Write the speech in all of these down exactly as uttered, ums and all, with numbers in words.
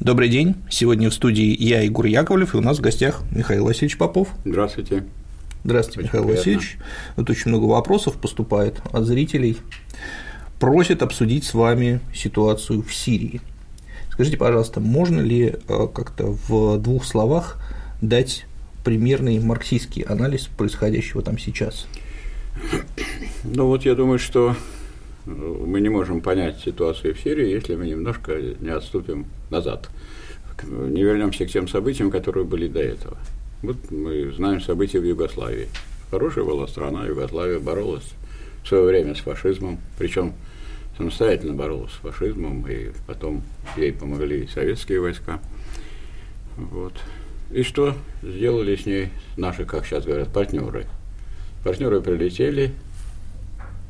Добрый день. Сегодня в студии я, Игорь Яковлев, и у нас в гостях Михаил Васильевич Попов. Здравствуйте. Здравствуйте, очень Михаил приятно. Васильевич. Вот очень много вопросов поступает от зрителей. Просят обсудить с вами ситуацию в Сирии. Скажите, пожалуйста, можно ли как-то в двух словах дать примерный марксистский анализ происходящего там сейчас? Ну вот я думаю, что мы не можем понять ситуацию в Сирии, если мы немножко не отступим назад, не вернемся к тем событиям, которые были до этого. Вот мы знаем события в Югославии. Хорошая была страна, Югославия боролась в свое время с фашизмом, причем самостоятельно боролась с фашизмом, и потом ей помогли советские войска. Вот. И что сделали с ней наши, как сейчас говорят, партнеры? Партнеры прилетели,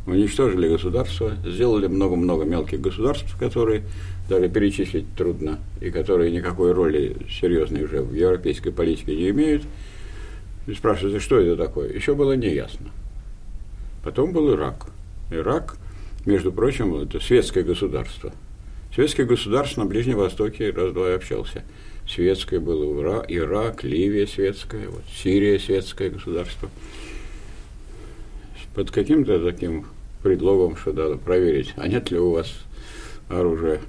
уничтожили государство, сделали много-много мелких государств, которые даже перечислить трудно, и которые никакой роли серьезной уже в европейской политике не имеют. И спрашивается, что это такое? Еще было неясно. Потом был Ирак. Ирак, между прочим, это светское государство. Светское государство на Ближнем Востоке раз-два и общался. Светское было Ирак, Ливия светская, вот, Сирия светское государство. Под каким-то таким предлогом, что надо проверить, а нет ли у вас оружия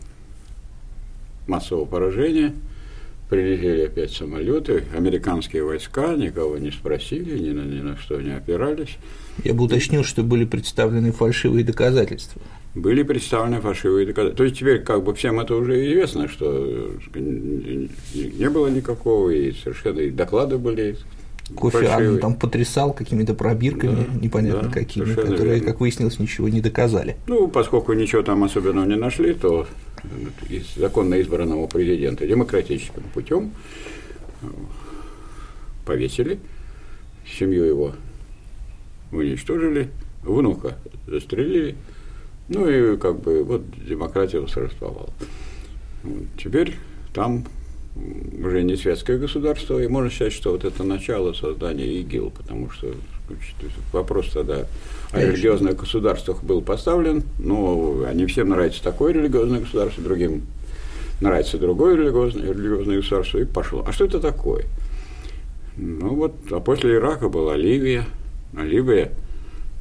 массового поражения, прилетели опять самолеты, американские войска, никого не спросили, ни на, ни на что не опирались. Я бы уточнил, что были представлены фальшивые доказательства. Были представлены фальшивые доказательства. То есть теперь как бы всем это уже известно, что не было никакого, и совершенно и доклады были. Кофе Анну там потрясал какими-то пробирками, да, непонятно да, какими, которые, верно. Как выяснилось, ничего не доказали. Ну, поскольку ничего там особенного не нашли, то из законно избранного президента демократическим путем повесили, семью его уничтожили, внука застрелили, ну и как бы вот демократия восторжествовала. Теперь там уже не светское государство, и можно считать, что вот это начало создания ИГИЛ, потому что вопрос тогда о религиозных государствах был поставлен, но они всем нравится такое религиозное государство, другим нравится другое религиозное, религиозное государство, и пошло. А что это такое? Ну вот, а после Ирака была Ливия, а Ливия,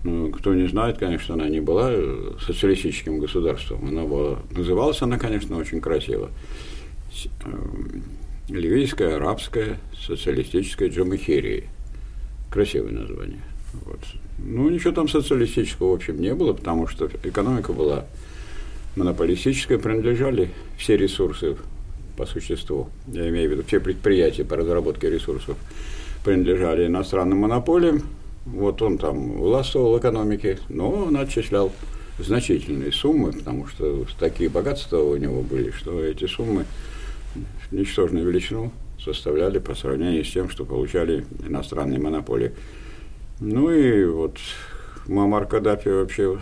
ну, кто не знает, конечно, она не была социалистическим государством, она была, называлась она, конечно, очень красиво. Ливийская, арабская, социалистическая Джамахирия. Красивое название. Вот. Ну, ничего там социалистического, в общем, не было, потому что экономика была монополистическая, принадлежали все ресурсы по существу, я имею в виду, все предприятия по разработке ресурсов принадлежали иностранным монополиям. Вот он там властвовал в экономике, но он отчислял значительные суммы, потому что такие богатства у него были, что эти суммы ничтожную величину составляли по сравнению с тем, что получали иностранные монополии. Ну и вот Муаммар Каддафи вообще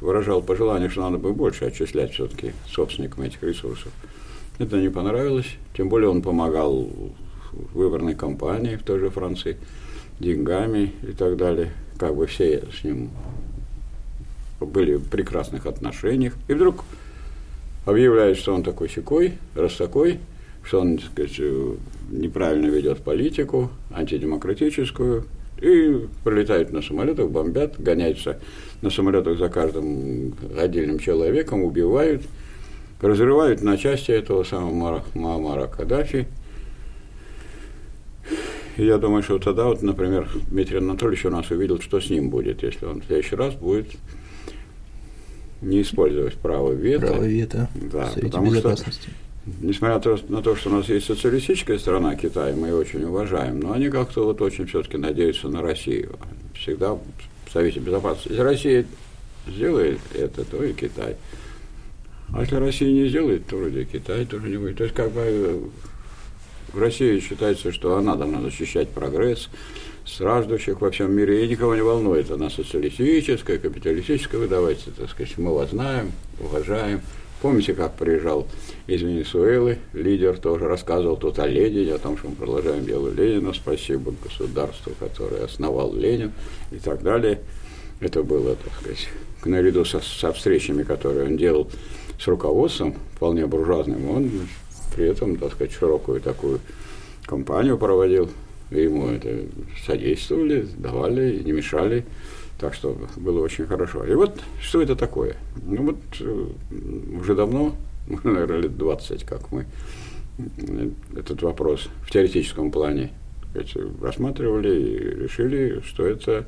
выражал пожелание, что надо бы больше отчислять все-таки собственникам этих ресурсов. Это не понравилось, тем более он помогал выборной кампании в той же Франции, деньгами и так далее. Как бы все с ним были в прекрасных отношениях. И вдруг объявляют, что он такой-сякой, раз такой, что он, так сказать, неправильно ведет политику, антидемократическую, и прилетают на самолетах, бомбят, гоняются на самолетах за каждым отдельным человеком, убивают, разрывают на части этого самого Муаммара Каддафи. И я думаю, что тогда, вот, например, Дмитрий Анатольевич у нас увидел, что с ним будет, если он в следующий раз будет не использовать право вето. Право вето да, в Совете Безопасности. Несмотря на то, что у нас есть социалистическая страна, Китай, мы ее очень уважаем, но они как-то вот очень все-таки надеются на Россию. Всегда в Совете Безопасности. Если Россия сделает это, то и Китай. А если Россия не сделает, то вроде Китай тоже не будет. То есть, как бы в России считается, что она должна защищать прогресс страждущих во всем мире, и никого не волнует. Она социалистическая, капиталистическая, вы давайте, так сказать, мы вас знаем, уважаем. Помните, как приезжал из Венесуэлы лидер, тоже рассказывал тут о Ленине, о том, что мы продолжаем дело Ленина, спасибо государству, которое основал Ленин и так далее. Это было, так сказать, наряду со, со встречами, которые он делал с руководством, вполне буржуазным, он при этом, так сказать, широкую такую кампанию проводил. И ему это содействовали, давали, не мешали. Так что было очень хорошо. И вот что это такое? Ну вот уже давно, наверное, лет двадцать, как мы этот вопрос в теоретическом плане рассматривали и решили, что это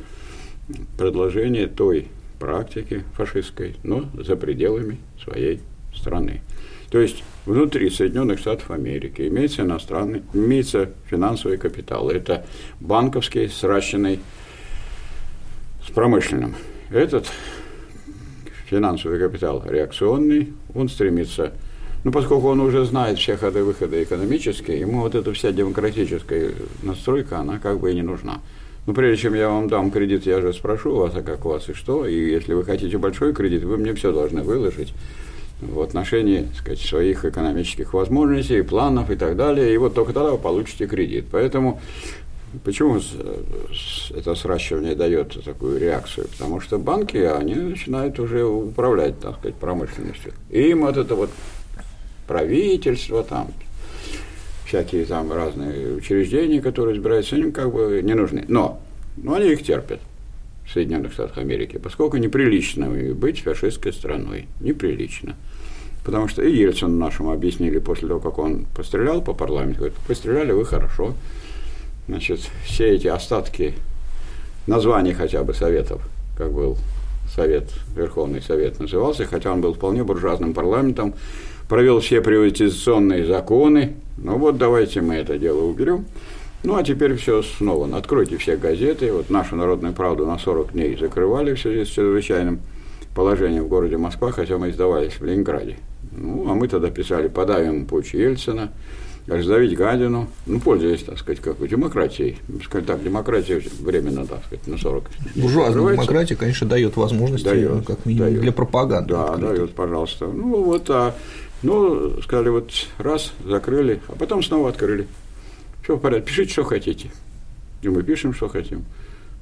продолжение той практики фашистской, но за пределами своей страны. То есть внутри Соединенных Штатов Америки имеется иностранный, имеется финансовый капитал. Это банковский, сращенный с промышленным. Этот финансовый капитал реакционный, он стремится, ну, поскольку он уже знает все ходы и выходы экономические, ему вот эта вся демократическая настройка, она как бы и не нужна. Ну, прежде чем я вам дам кредит, я же спрошу вас, а как у вас и что, и если вы хотите большой кредит, вы мне все должны выложить в отношении, так сказать, своих экономических возможностей, планов и так далее, и вот только тогда вы получите кредит. Поэтому почему это сращивание дает такую реакцию? Потому что банки, они начинают уже управлять, так сказать, промышленностью. И им вот это вот правительство, там, всякие там разные учреждения, которые избираются, им как бы не нужны. Но, но они их терпят в Соединенных Штатах Америки, поскольку неприлично быть фашистской страной. Неприлично. Потому что и Ельцину нашему объяснили после того, как он пострелял по парламенту, говорит, постреляли вы хорошо. Значит, все эти остатки названий хотя бы советов, как был Совет, Верховный Совет назывался, хотя он был вполне буржуазным парламентом, провел все приватизационные законы. Ну вот давайте мы это дело уберем. Ну а теперь все снова. Откройте все газеты. Вот нашу «Народную правду» на сорок дней закрывали в связи с чрезвычайным положением в городе Москва, хотя мы издавались в Ленинграде. Ну а мы тогда писали «Подавим путч Ельцина», раздавить гадину, ну, пользуясь, так сказать, какой демократией. Так, демократия временно, так сказать, на сорок дней. Буржуазная демократия, конечно, дает возможности, дает, ну, как минимум, дает. Для пропаганды. Да, открытой. Дает, пожалуйста. Ну, вот, а, ну, сказали, вот раз, закрыли, а потом снова открыли. Все в порядке, пишите, что хотите. И мы пишем, что хотим.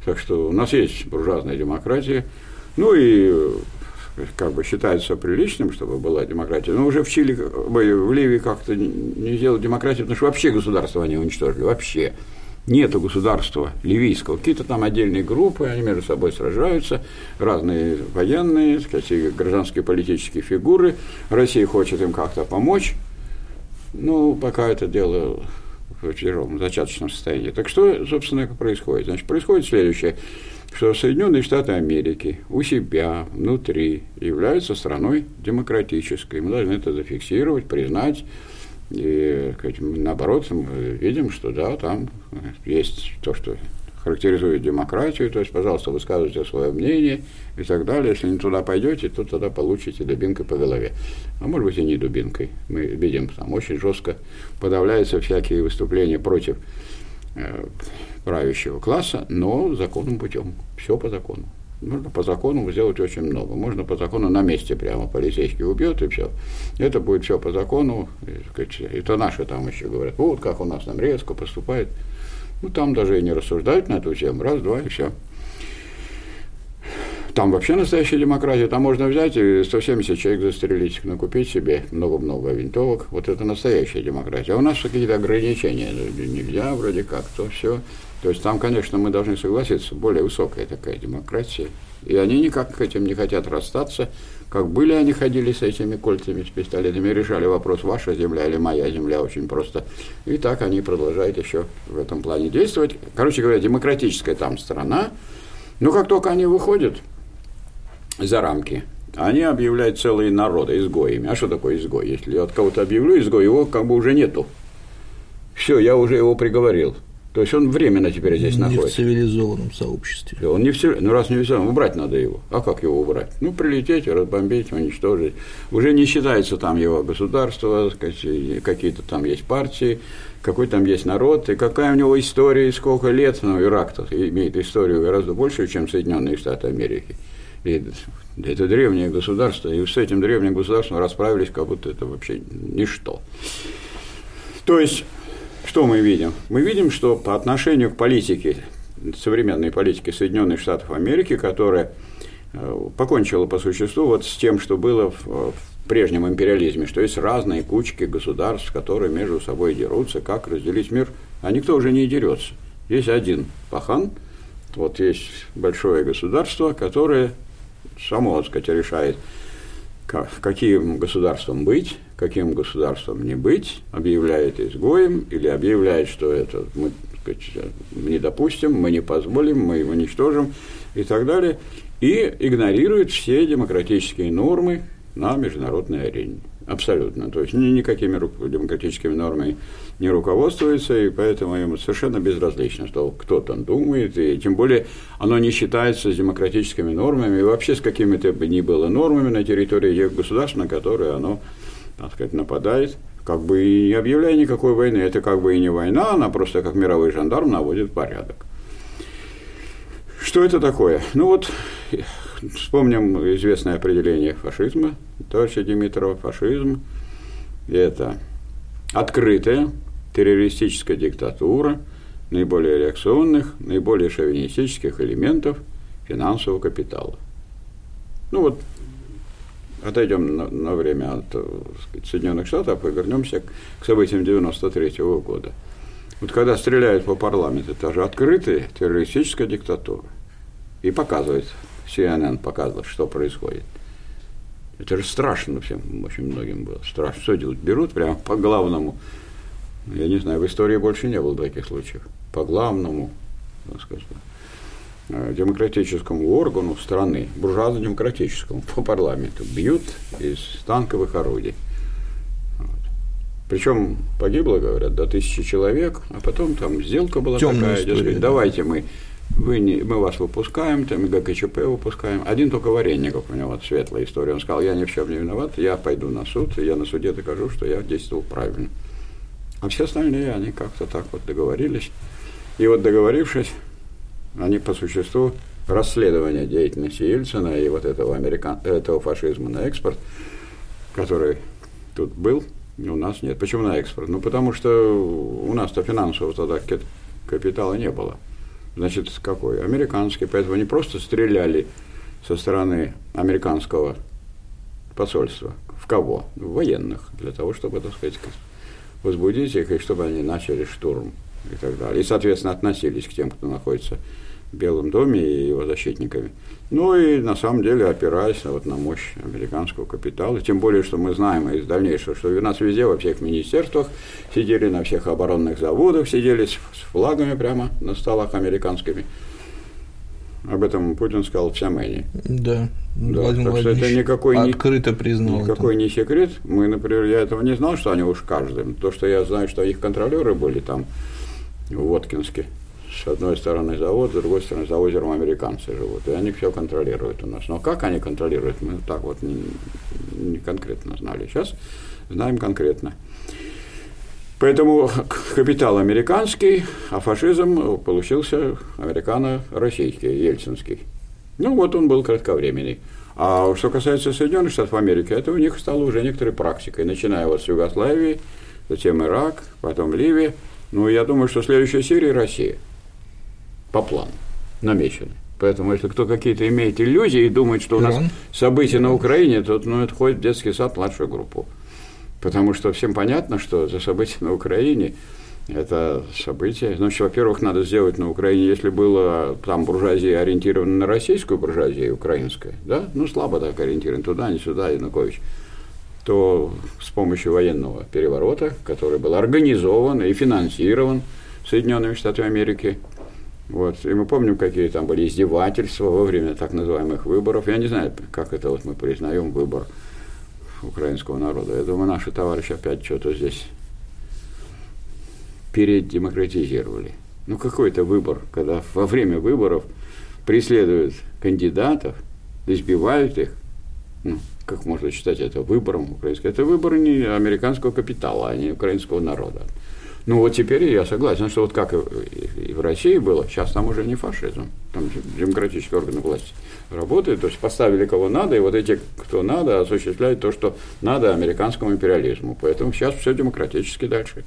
Так что у нас есть буржуазная демократия. Ну, и... как бы считается приличным, чтобы была демократия, но уже в Чили, в Ливии как-то не сделали демократию, потому что вообще государство они уничтожили, вообще. Нету государства ливийского, какие-то там отдельные группы, они между собой сражаются, разные военные, какие гражданские политические фигуры, Россия хочет им как-то помочь, ну, пока это дело в тяжелом зачаточном состоянии. Так что, собственно, происходит? Значит, происходит следующее. Что Соединенные Штаты Америки у себя внутри являются страной демократической. Мы должны это зафиксировать, признать. И наоборот, мы видим, что да, там есть то, что характеризует демократию. То есть, пожалуйста, высказывайте свое мнение и так далее. Если не туда пойдете, то тогда получите дубинкой по голове. А может быть и не дубинкой. Мы видим, там очень жестко подавляются всякие выступления против правящего класса, но законным путем. Все по закону. Можно по закону сделать очень много. Можно по закону на месте прямо полицейский убьет, и все. Это будет все по закону. Это наши там еще говорят, вот как у нас там резко поступает. Ну, там даже и не рассуждают на эту тему. Раз, два, и все. Там вообще настоящая демократия. Там можно взять и сто семьдесят человек застрелить, накупить себе много-много винтовок. Вот это настоящая демократия. А у нас какие-то ограничения. Нельзя вроде как, то все. То есть там, конечно, мы должны согласиться, более высокая такая демократия. И они никак этим не хотят расстаться. Как были, они ходили с этими кольцами, с пистолетами, решали вопрос, ваша земля или моя земля, очень просто. И так они продолжают еще в этом плане действовать. Короче говоря, демократическая там страна. Но как только они выходят за рамки, они объявляют целые народы изгоями. А что такое изгой? Если я от кого-то объявлю изгой, его как бы уже нету. Все, я уже его приговорил. То есть он временно теперь здесь не находится. Не в цивилизованном сообществе. Он не в цивили... Ну, раз не в цивилизованном, убрать надо его. А как его убрать? Ну, прилететь, разбомбить, уничтожить. Уже не считается там его государство, какие-то там есть партии, какой там есть народ, и какая у него история, и сколько лет. Ну, Ирак-то имеет историю гораздо большую, чем Соединенные Штаты Америки. И это древнее государство, и с этим древним государством расправились, как будто это вообще ничто. То есть, что мы видим? Мы видим, что по отношению к политике, современной политике Соединенных Штатов Америки, которая покончила по существу вот с тем, что было в прежнем империализме, что есть разные кучки государств, которые между собой дерутся, как разделить мир, а никто уже не дерется. Есть один пахан, вот есть большое государство, которое само, так сказать, решает, каким государством быть, каким государством не быть, объявляет изгоем или объявляет, что это мы, так сказать, не допустим, мы не позволим, мы его уничтожим и так далее, и игнорирует все демократические нормы на международной арене. Абсолютно. То есть никакими демократическими нормами не руководствуется, и поэтому ему совершенно безразлично, что кто там думает, и тем более оно не считается с демократическими нормами, и вообще с какими-то бы ни было нормами на территории тех государств, на которые оно, так сказать, нападает, как бы и не объявляя никакой войны. Это как бы и не война, она просто как мировой жандарм наводит порядок. Что это такое? Ну вот, вспомним известное определение фашизма, товарища Димитрова. Фашизм – это открытая террористическая диктатура наиболее реакционных, наиболее шовинистических элементов финансового капитала. Ну вот, отойдем на, на время от, сказать, Соединенных Штатов и вернемся к, к событиям девяносто третьего года. Вот когда стреляют по парламенту, это же открытая террористическая диктатура. И показывает, Си Эн Эн показывал, что происходит. Это же страшно всем, очень многим было. Страшно. Что делают? Берут прямо по главному. Я не знаю, в истории больше не было таких случаев. По главному, так сказать, демократическому органу страны, буржуазно-демократическому, по парламенту, бьют из танковых орудий. Причем погибло, говорят, до тысячи человек, а потом там сделка была темная такая, история, дескать, да. Давайте мы, вы не, мы вас выпускаем, там Гэ Ка Че Пэ выпускаем. Один только Варенников, у него вот светлая история, он сказал, я ни в чем не виноват, я пойду на суд, и я на суде докажу, что я действовал правильно. А все остальные, они как-то так вот договорились. И вот договорившись, они по существу расследование деятельности Ельцина и вот этого, американ... этого фашизма на экспорт, который тут был, у нас нет. Почему на экспорт? Ну, потому что у нас-то финансового тогда капитала не было. Значит, какой? Американский. Поэтому они просто стреляли со стороны американского посольства. В кого? В военных. Для того, чтобы, так сказать, возбудить их, и чтобы они начали штурм и так далее. И, соответственно, относились к тем, кто находится в Белом доме и его защитниками. Ну и на самом деле опираясь вот на мощь американского капитала, тем более, что мы знаем из дальнейшего, что у нас везде во всех министерствах сидели, на всех оборонных заводах сидели с флагами прямо на столах американскими. Об этом Путин сказал в Сямэне. Да, да. Владимир Владимирович открыто не, признал. Никакой это не секрет. Мы, например, я этого не знал, что они уж каждым. То, что я знаю, что их контролеры были там в Воткинске. С одной стороны завод, с другой стороны за озером американцы живут, и они все контролируют у нас. Но как они контролируют, мы так вот не, не конкретно знали. Сейчас знаем конкретно. Поэтому капитал американский, а фашизм получился американо-российский, ельцинский. Ну вот он был кратковременный. А что касается Соединенных Штатов Америки, это у них стало уже некоторой практикой, начиная вот с Югославии, затем Ирак, потом Ливия. Ну я думаю, что следующая Сирия – Россия. По плану, намечены. Поэтому, если кто какие-то имеет иллюзии и думает, что у нас Иран. события Иран. на Украине, то ну, это ходит в детский сад младшую группу. Потому что всем понятно, что за события на Украине это события. Значит, во-первых, надо сделать на Украине, если было там буржуазия ориентирована на российскую буржуазию, украинская, да, ну слабо так ориентирована, туда, не сюда, Янукович, то с помощью военного переворота, который был организован и финансирован Соединенными Штатами Америки. Вот. И мы помним, какие там были издевательства во время так называемых выборов. Я не знаю, как это вот мы признаем выбор украинского народа. Я думаю, наши товарищи опять что-то здесь передемократизировали. Ну, какой это выбор, когда во время выборов преследуют кандидатов, избивают их. Ну, как можно считать это выбором украинского? Это выбор не американского капитала, а не украинского народа. Ну, вот теперь я согласен, что вот как и в России было, сейчас там уже не фашизм, там демократический орган власти работает, то есть поставили кого надо, и вот эти, кто надо, осуществляют то, что надо американскому империализму. Поэтому сейчас все демократически дальше.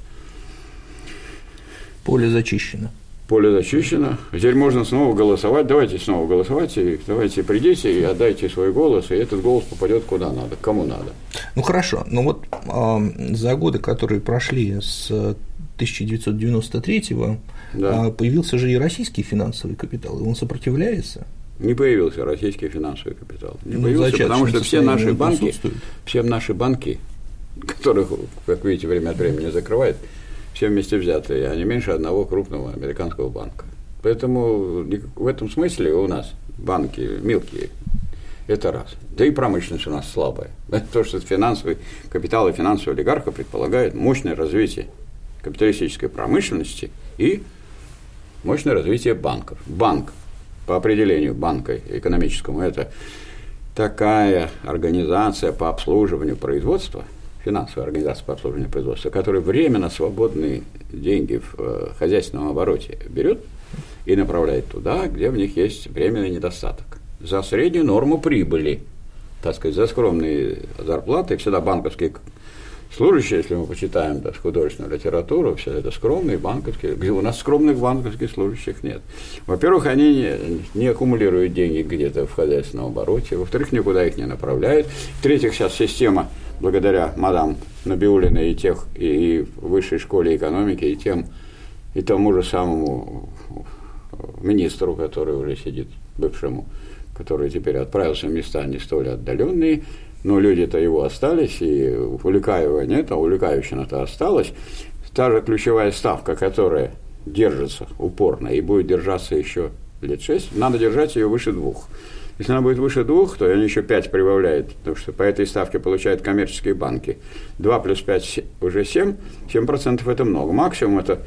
Поле зачищено. поле зачищено. Теперь можно снова голосовать. Давайте снова голосовать. И давайте придите и отдайте свой голос. И этот голос попадет куда надо, кому надо. Ну хорошо. Но вот э, за годы, которые прошли с тысяча девятьсот девяносто третьего, да. появился же и российский финансовый капитал. И он сопротивляется. Не появился российский финансовый капитал. Не ну, появился, потому что все наши банки, все наши банки, которых, как видите, время от времени закрывают, все вместе взятые, они меньше одного крупного американского банка. Поэтому в этом смысле у нас банки мелкие, это раз. Да и промышленность у нас слабая. Это то, что финансовый капитал и финансовый олигарха предполагает мощное развитие капиталистической промышленности и мощное развитие банков. Банк. По определению банка экономическому, это такая организация по обслуживанию производства, финансовая организация по обслуживанию производства, которая временно свободные деньги в хозяйственном обороте берет и направляет туда, где в них есть временный недостаток. За среднюю норму прибыли, так сказать, за скромные зарплаты, всегда банковские служащие, если мы почитаем да, художественную литературу, все это скромные банковские, где у нас скромных банковских служащих нет. Во-первых, они не, не аккумулируют деньги где-то в хозяйственном обороте, во-вторых, никуда их не направляют, в-третьих, сейчас система, благодаря мадам Набиуллиной и тех, и, и высшей школе экономики, и, тем, и тому же самому министру, который уже сидит, бывшему, который теперь отправился в места не столь отдаленные, но люди-то его остались, и Уликаева нет, а Уликаевщина-то осталась. Та же ключевая ставка, которая держится упорно и будет держаться еще лет шесть, надо держать ее выше двух. Если она будет выше двух, то они еще пять прибавляют, потому что по этой ставке получают коммерческие банки. два плюс пять уже семь, семь процентов это много. Максимум это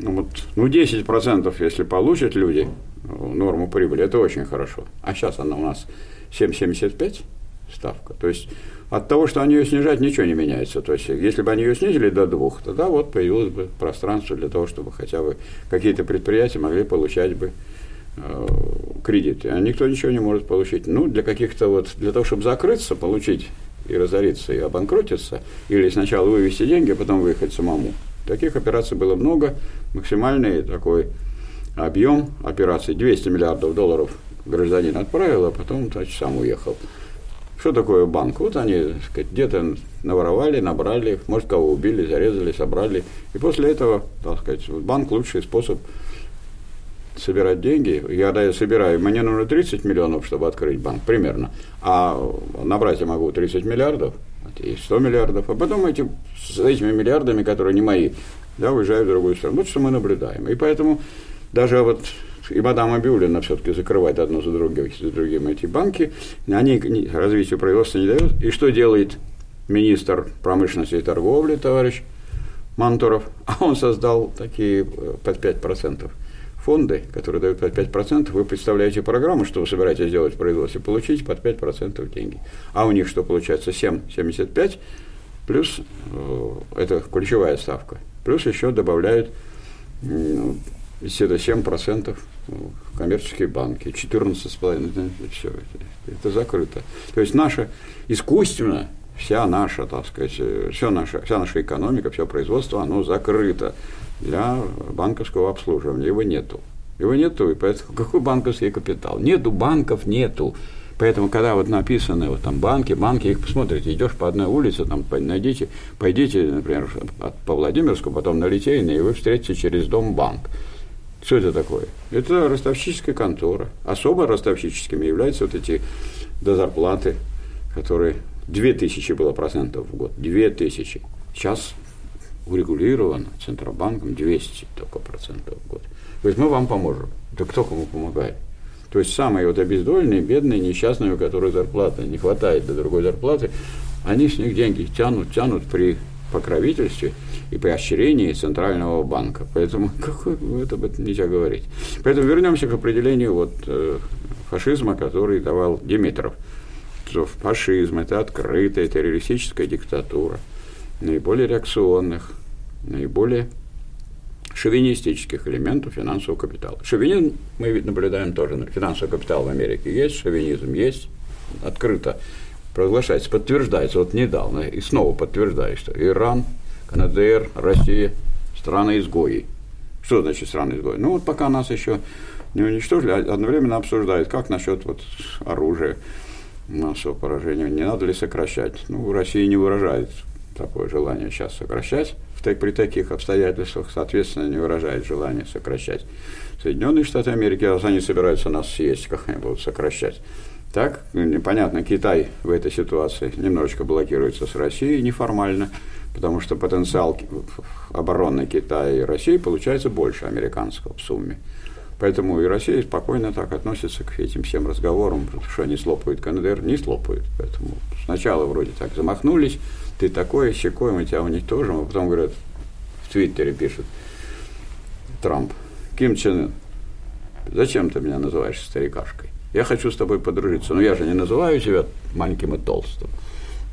ну, вот, ну десять процентов, если получат люди норму прибыли, это очень хорошо. А сейчас она у нас семь семьдесят пять. Ставка. То есть от того, что они ее снижают, ничего не меняется. То есть если бы они ее снизили до двух, тогда вот появилось бы пространство для того, чтобы хотя бы какие-то предприятия могли получать бы э, кредиты. А никто ничего не может получить. Ну, для каких-то вот, для того, чтобы закрыться, получить и разориться, и обанкротиться, или сначала вывести деньги, а потом выехать самому. Таких операций было много. Максимальный такой объем операций двести миллиардов долларов гражданин отправил, а потом значит, сам уехал. Что такое банк? Вот они, так сказать, где-то наворовали, набрали, может, кого убили, зарезали, собрали. И после этого, так сказать, банк – лучший способ собирать деньги. Я, да, я собираю, мне нужно тридцать миллионов, чтобы открыть банк, примерно. А набрать я могу тридцать миллиардов, и сто миллиардов. А потом эти, с этими миллиардами, которые не мои, да, уезжаю в другую страну. Вот что мы наблюдаем. И поэтому даже вот... И мадам Набиуллина все-таки закрывает одно за другим, за другим эти банки. Они развитию производства не дают. И что делает министр промышленности и торговли, товарищ Мантуров? А он создал такие под пять процентов фонды, которые дают под пять процентов. Вы представляете программу, что вы собираетесь делать в производстве, получить под пять процентов деньги. А у них что получается? семь семьдесят пять, плюс, это ключевая ставка, плюс еще добавляют... Это семь процентов коммерческие банки, четырнадцать целых пять десятых процента, все, это, это закрыто. То есть наша, искусственно, вся наша, так сказать, все наша, вся наша экономика, все производство, оно закрыто для банковского обслуживания, его нету. Его нету, и поэтому какой банковский капитал? Нету банков, нету. Поэтому, когда вот написаны вот там банки, банки, их посмотрите, идешь по одной улице, там найдите, пойдите, например, по Владимирску, потом на Литейный, и вы встретите через дом банк. Что это такое? Это ростовщическая контора. Особо ростовщическими являются вот эти до зарплаты, которые две тысячи было процентов в год. две тысячи. Сейчас урегулировано Центробанком двести только процентов в год. То есть мы вам поможем. Да кто кому помогает? То есть самые вот обездоленные, бедные, несчастные, у которых зарплаты не хватает до другой зарплаты, они с них деньги тянут, тянут при покровительстве и поощрении Центрального банка. Поэтому какой, это нельзя говорить. Поэтому вернемся к определению вот, э, фашизма, который давал Димитров. Что фашизм – это открытая террористическая диктатура наиболее реакционных, наиболее шовинистических элементов финансового капитала. Шовинизм мы ведь наблюдаем тоже. Финансовый капитал в Америке есть, шовинизм есть, открыто проглашается, подтверждается. Вот недавно и снова подтверждаю, что Иран, ка эн дэ эр, Россия – страны-изгои. Что значит страны изгоя? Ну вот пока нас еще не уничтожили, одновременно обсуждают, как насчет вот оружия массового поражения, не надо ли сокращать. Ну, Россия не выражает такое желание сейчас сокращать, при таких обстоятельствах, соответственно, не выражает желание сокращать. Соединенные Штаты Америки, раз они собираются нас съесть, как они будут сокращать. Так, непонятно, Китай в этой ситуации немножечко блокируется с Россией неформально, потому что потенциал оборонной Китая и России получается больше американского в сумме. Поэтому и Россия спокойно так относится к этим всем разговорам, потому что они слопают КНДР, не слопают. Поэтому сначала вроде так замахнулись, ты такой, сякой, мы тебя уничтожим, а потом, говорят, в Твиттере пишет Трамп: Ким Чен, зачем ты меня называешь старикашкой? Я хочу с тобой подружиться, но я же не называю тебя маленьким и толстым.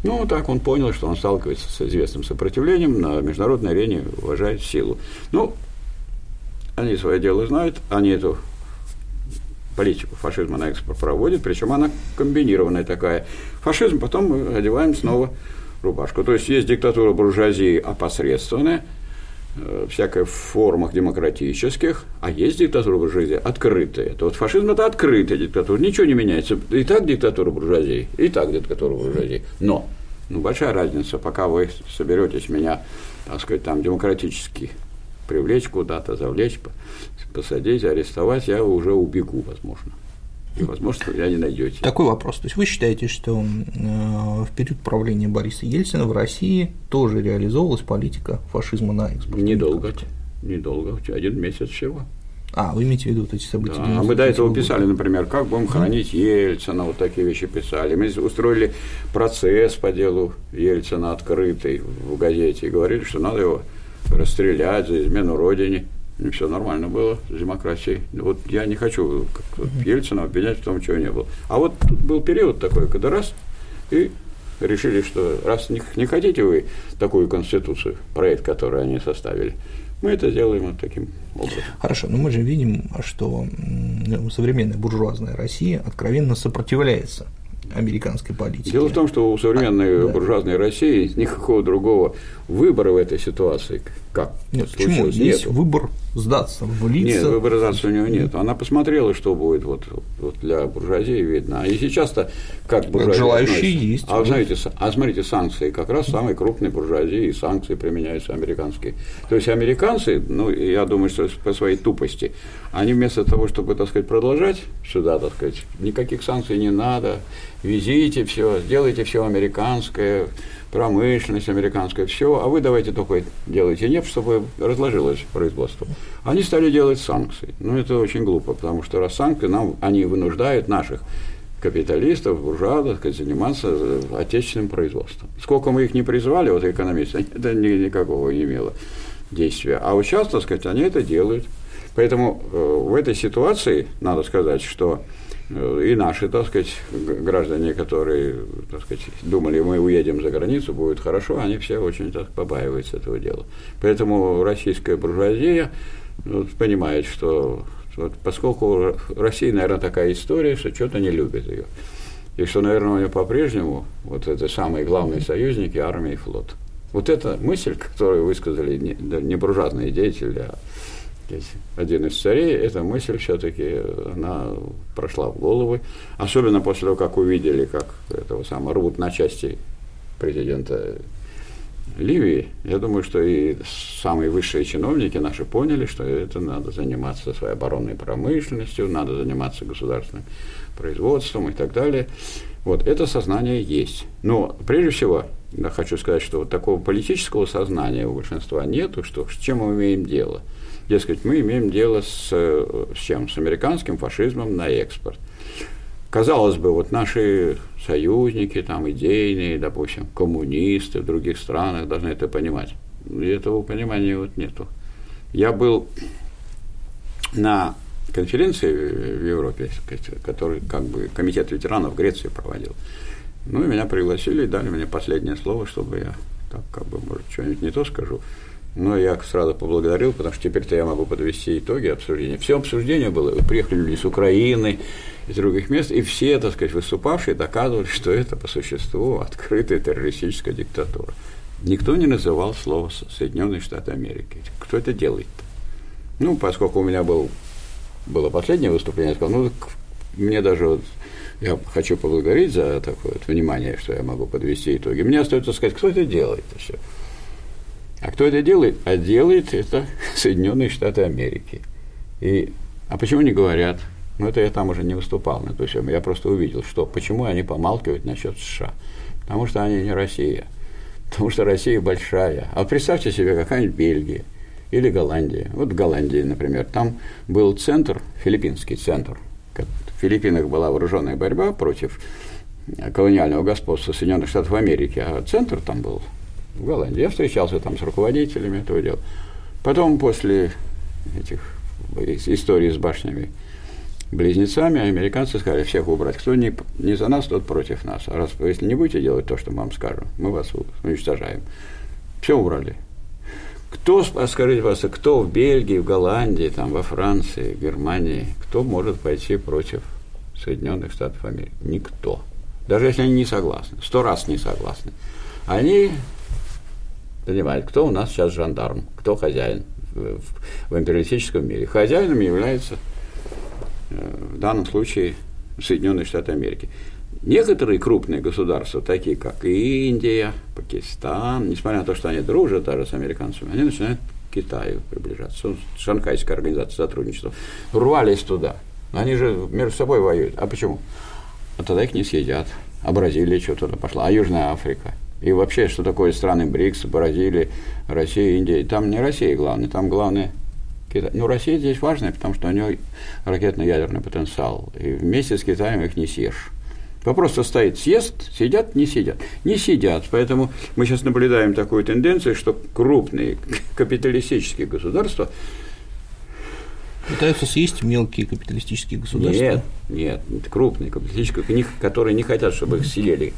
Ну, так он понял, что он сталкивается с известным сопротивлением, на международной арене уважает силу. Ну, они свое дело знают, они эту политику фашизма на экспорт проводят, причем она комбинированная такая. Фашизм, потом мы одеваем снова рубашку. То есть есть диктатура буржуазии опосредственная, э, всякая в формах демократических, а есть диктатура буржуазии открытая. Это вот фашизм – это открытая диктатура, ничего не меняется. И так диктатура буржуазии, и так диктатура буржуазии. Но ну, большая разница, пока вы соберетесь меня, так сказать, там демократически привлечь куда-то, завлечь, посадить, арестовать, я уже убегу, возможно. И, возможно, вы меня не найдете. Такой вопрос. То есть вы считаете, что в период правления Бориса Ельцина в России тоже реализовывалась политика фашизма на экспорт? Недолго. Недолго. Один месяц всего. А, вы имеете в виду вот эти события? Да. А мы до этого года писали, например, как будем хранить Ельцина, вот такие вещи писали. Мы устроили процесс по делу Ельцина открытый в газете и говорили, что надо его расстрелять за измену Родине. И все нормально было с демократией. Вот я не хочу Ельцина обвинять в том, чего не было. А вот тут был период такой, когда раз, и решили, что раз не, не хотите вы такую конституцию, проект, который они составили, мы это сделаем вот таким образом. Хорошо, но мы же видим, что современная буржуазная Россия откровенно сопротивляется американской политики. Дело в том, что у современной а, буржуазной да. России никакого другого выбора в этой ситуации как нет, почему? Здесь нету. Выбор сдаться, влиться. Нет, выбора сдаться у него нет. Она посмотрела, что будет вот, вот для буржуазии видно. А и сейчас-то как буржуазия желающие есть. А, знаете, а смотрите, санкции как раз самой крупной буржуазии, и санкции применяются американские. То есть американцы, ну, я думаю, что по своей тупости, они вместо того, чтобы, так сказать, продолжать сюда, так сказать, никаких санкций не надо, везите все, сделайте все американское, промышленность американская, все, а вы давайте только делайте нефть, чтобы разложилось производство. Они стали делать санкции. Ну, это очень глупо, потому что раз санкции, нам, они вынуждают наших капиталистов, буржуа, так сказать, заниматься отечественным производством. Сколько мы их не призвали, вот экономисты, это никакого не имело действия. А вот сейчас, так сказать, они это делают. Поэтому в этой ситуации надо сказать, что и наши, так сказать, граждане, которые, так сказать, думали, мы уедем за границу, будет хорошо, они все очень так побаиваются этого дела. Поэтому российская буржуазия понимает, что вот, поскольку Россия, наверное, такая история, что что-то не любит ее. И что, наверное, у нее по-прежнему вот это самые главные союзники – армия и флот. Вот эта мысль, которую высказали не, не буржуазные деятели, а один из царей, эта мысль все-таки она прошла в головы, особенно после того, как увидели, как этого самого рвут на части президента Ливии. Я думаю, что и самые высшие чиновники наши поняли, что это надо заниматься своей оборонной промышленностью, надо заниматься государственным производством и так далее. Вот это сознание есть. Но прежде всего я хочу сказать, что вот такого политического сознания у большинства нету, что с чем мы имеем дело. Дескать, мы имеем дело с, с чем? С американским фашизмом на экспорт. Казалось бы, вот наши союзники, там, идейные, допустим, коммунисты в других странах должны это понимать. И этого понимания вот нету. Я был на конференции в Европе, который как бы комитет ветеранов Греции проводил. Ну, и меня пригласили, дали мне последнее слово, чтобы я так как бы, может, что-нибудь не то скажу. Но я сразу поблагодарил, потому что теперь-то я могу подвести итоги обсуждения. Все обсуждение было, приехали люди с Украины, из других мест, и все, так сказать, выступавшие доказывали, что это по существу открытая террористическая диктатура. Никто не называл слово «Соединенные Штаты Америки». Кто это делает-то? Ну, поскольку у меня был, было последнее выступление, я сказал, ну, мне даже вот, я хочу поблагодарить за такое вот внимание, что я могу подвести итоги. Мне остается сказать, кто это делает все. А кто это делает? А делает это Соединенные Штаты Америки. И, а почему не говорят? Ну, это я там уже не выступал на эту тему. Я просто увидел, что почему они помалкивают насчет США. Потому что они не Россия. Потому что Россия большая. А представьте себе какая-нибудь Бельгия или Голландия. Вот в Голландии, например, там был центр, филиппинский центр. В Филиппинах была вооруженная борьба против колониального господства Соединенных Штатов Америки. А центр там был в Голландии. Я встречался там с руководителями этого дела. Потом после этих историй с башнями близнецами, американцы сказали, всех убрать. Кто не, не за нас, тот против нас. А раз вы, если не будете делать то, что мы вам скажем, мы вас уничтожаем. Все убрали. Кто, скажите вас, кто в Бельгии, в Голландии, там, во Франции, в Германии, кто может пойти против Соединенных Штатов Америки? Никто. Даже если они не согласны. Сто раз не согласны. Они понимают, кто у нас сейчас жандарм, кто хозяин в, в империалистическом мире. Хозяином является в данном случае Соединенные Штаты Америки. Некоторые крупные государства, такие как Индия, Пакистан, несмотря на то, что они дружат даже с американцами, они начинают к Китаю приближаться. Шанхайская организация сотрудничества. Рвались туда. Они же между собой воюют. А почему? А тогда их не съедят. А Бразилия что туда пошла? А Южная Африка? И вообще, что такое страны БРИКС, Бразилия, Россия, Индия? Там не Россия главная, там главное... Ну, Россия здесь важная, потому что у нее ракетно-ядерный потенциал. И вместе с Китаем их не съешь. Вопрос состоит, съест, сидят, не сидят. Не сидят. Поэтому мы сейчас наблюдаем такую тенденцию, что крупные капиталистические государства... Пытаются съесть мелкие капиталистические государства. Нет, нет, крупные капиталистические, которые не хотят, чтобы их съели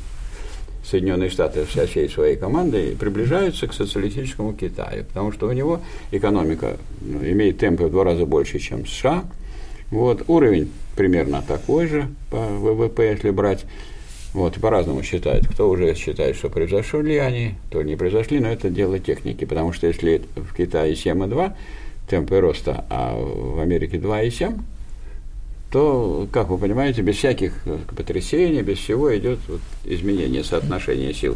Соединенные Штаты со всей своей командой, приближаются к социалистическому Китаю, потому что у него экономика ну, имеет темпы в два раза больше, чем США. Вот, уровень примерно такой же по ВВП, если брать. Вот, по-разному считают. Кто уже считает, что превзошли они, то не превзошли, но это дело техники, потому что если в Китае семь и два темпы роста, а в Америке два и семь, то, как вы понимаете, без всяких потрясений, без всего идет вот изменение соотношения сил.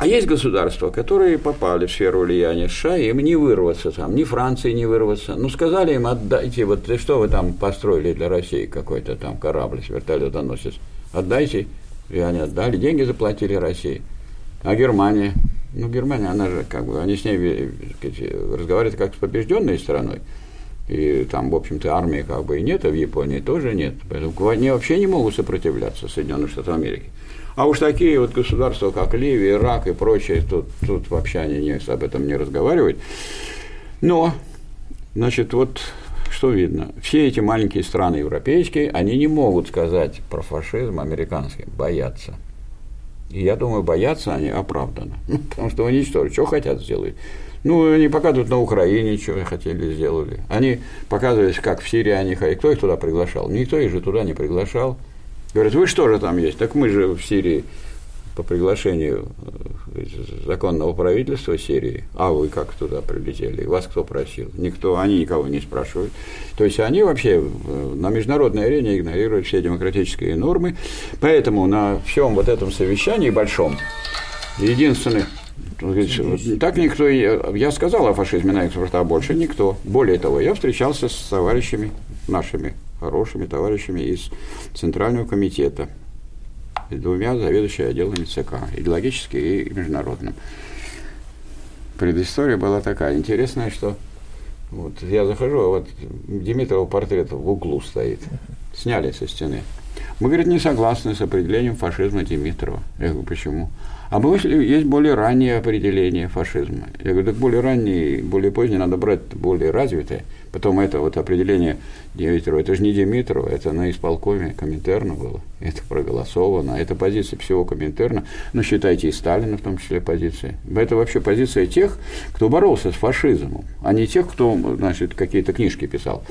А есть государства, которые попали в сферу влияния США, им не вырваться там, ни Франции не вырваться. Ну, сказали им, отдайте, вот что вы там построили для России, какой-то там корабль с вертолетоносец, отдайте, и они отдали, деньги заплатили России. А Германия, ну, Германия, она же, как бы, они с ней разговаривают как с побежденной стороной. И там, в общем-то, армии как бы и нет, а в Японии тоже нет. Поэтому они вообще не могут сопротивляться Соединенным Штатам Америки. А уж такие вот государства, как Ливия, Ирак и прочее, тут, тут вообще они не, об этом не разговаривают. Но, значит, вот что видно. Все эти маленькие страны европейские, они не могут сказать про фашизм американский, боятся. И я думаю, боятся они оправданно. Ну, потому что уничтожили, что хотят сделать. Ну, они показывают на Украине, что хотели, сделали. Они показывались, как в Сирии они ходили. Кто их туда приглашал? Никто их же туда не приглашал. Говорят, вы что же там есть? Так мы же в Сирии по приглашению законного правительства Сирии. А вы как туда прилетели? Вас кто просил? Никто, они никого не спрашивают. То есть, они вообще на международной арене игнорируют все демократические нормы. Поэтому на всем вот этом совещании большом единственный... Так никто, я сказал о фашизме на экспорт, а больше никто. Более того, я встречался с товарищами, нашими хорошими товарищами из Центрального комитета, с двумя заведующими отделами ЦК, идеологическим и международным. Предыстория была такая интересная, что вот я захожу, а вот Димитрова портрет в углу стоит, сняли со стены. Мы, говорит, не согласны с определением фашизма Димитрова. Я говорю, почему? А мы вышли, есть более раннее определение фашизма. Я говорю, так более раннее, более позднее надо брать более развитое. Потом это вот определение Димитрова, это же не Димитрова, это на исполкоме Коминтерна было. Это проголосовано, это позиция всего Коминтерна. Ну, считайте, и Сталина в том числе позиция. Это вообще позиция тех, кто боролся с фашизмом, а не тех, кто, значит, какие-то книжки писал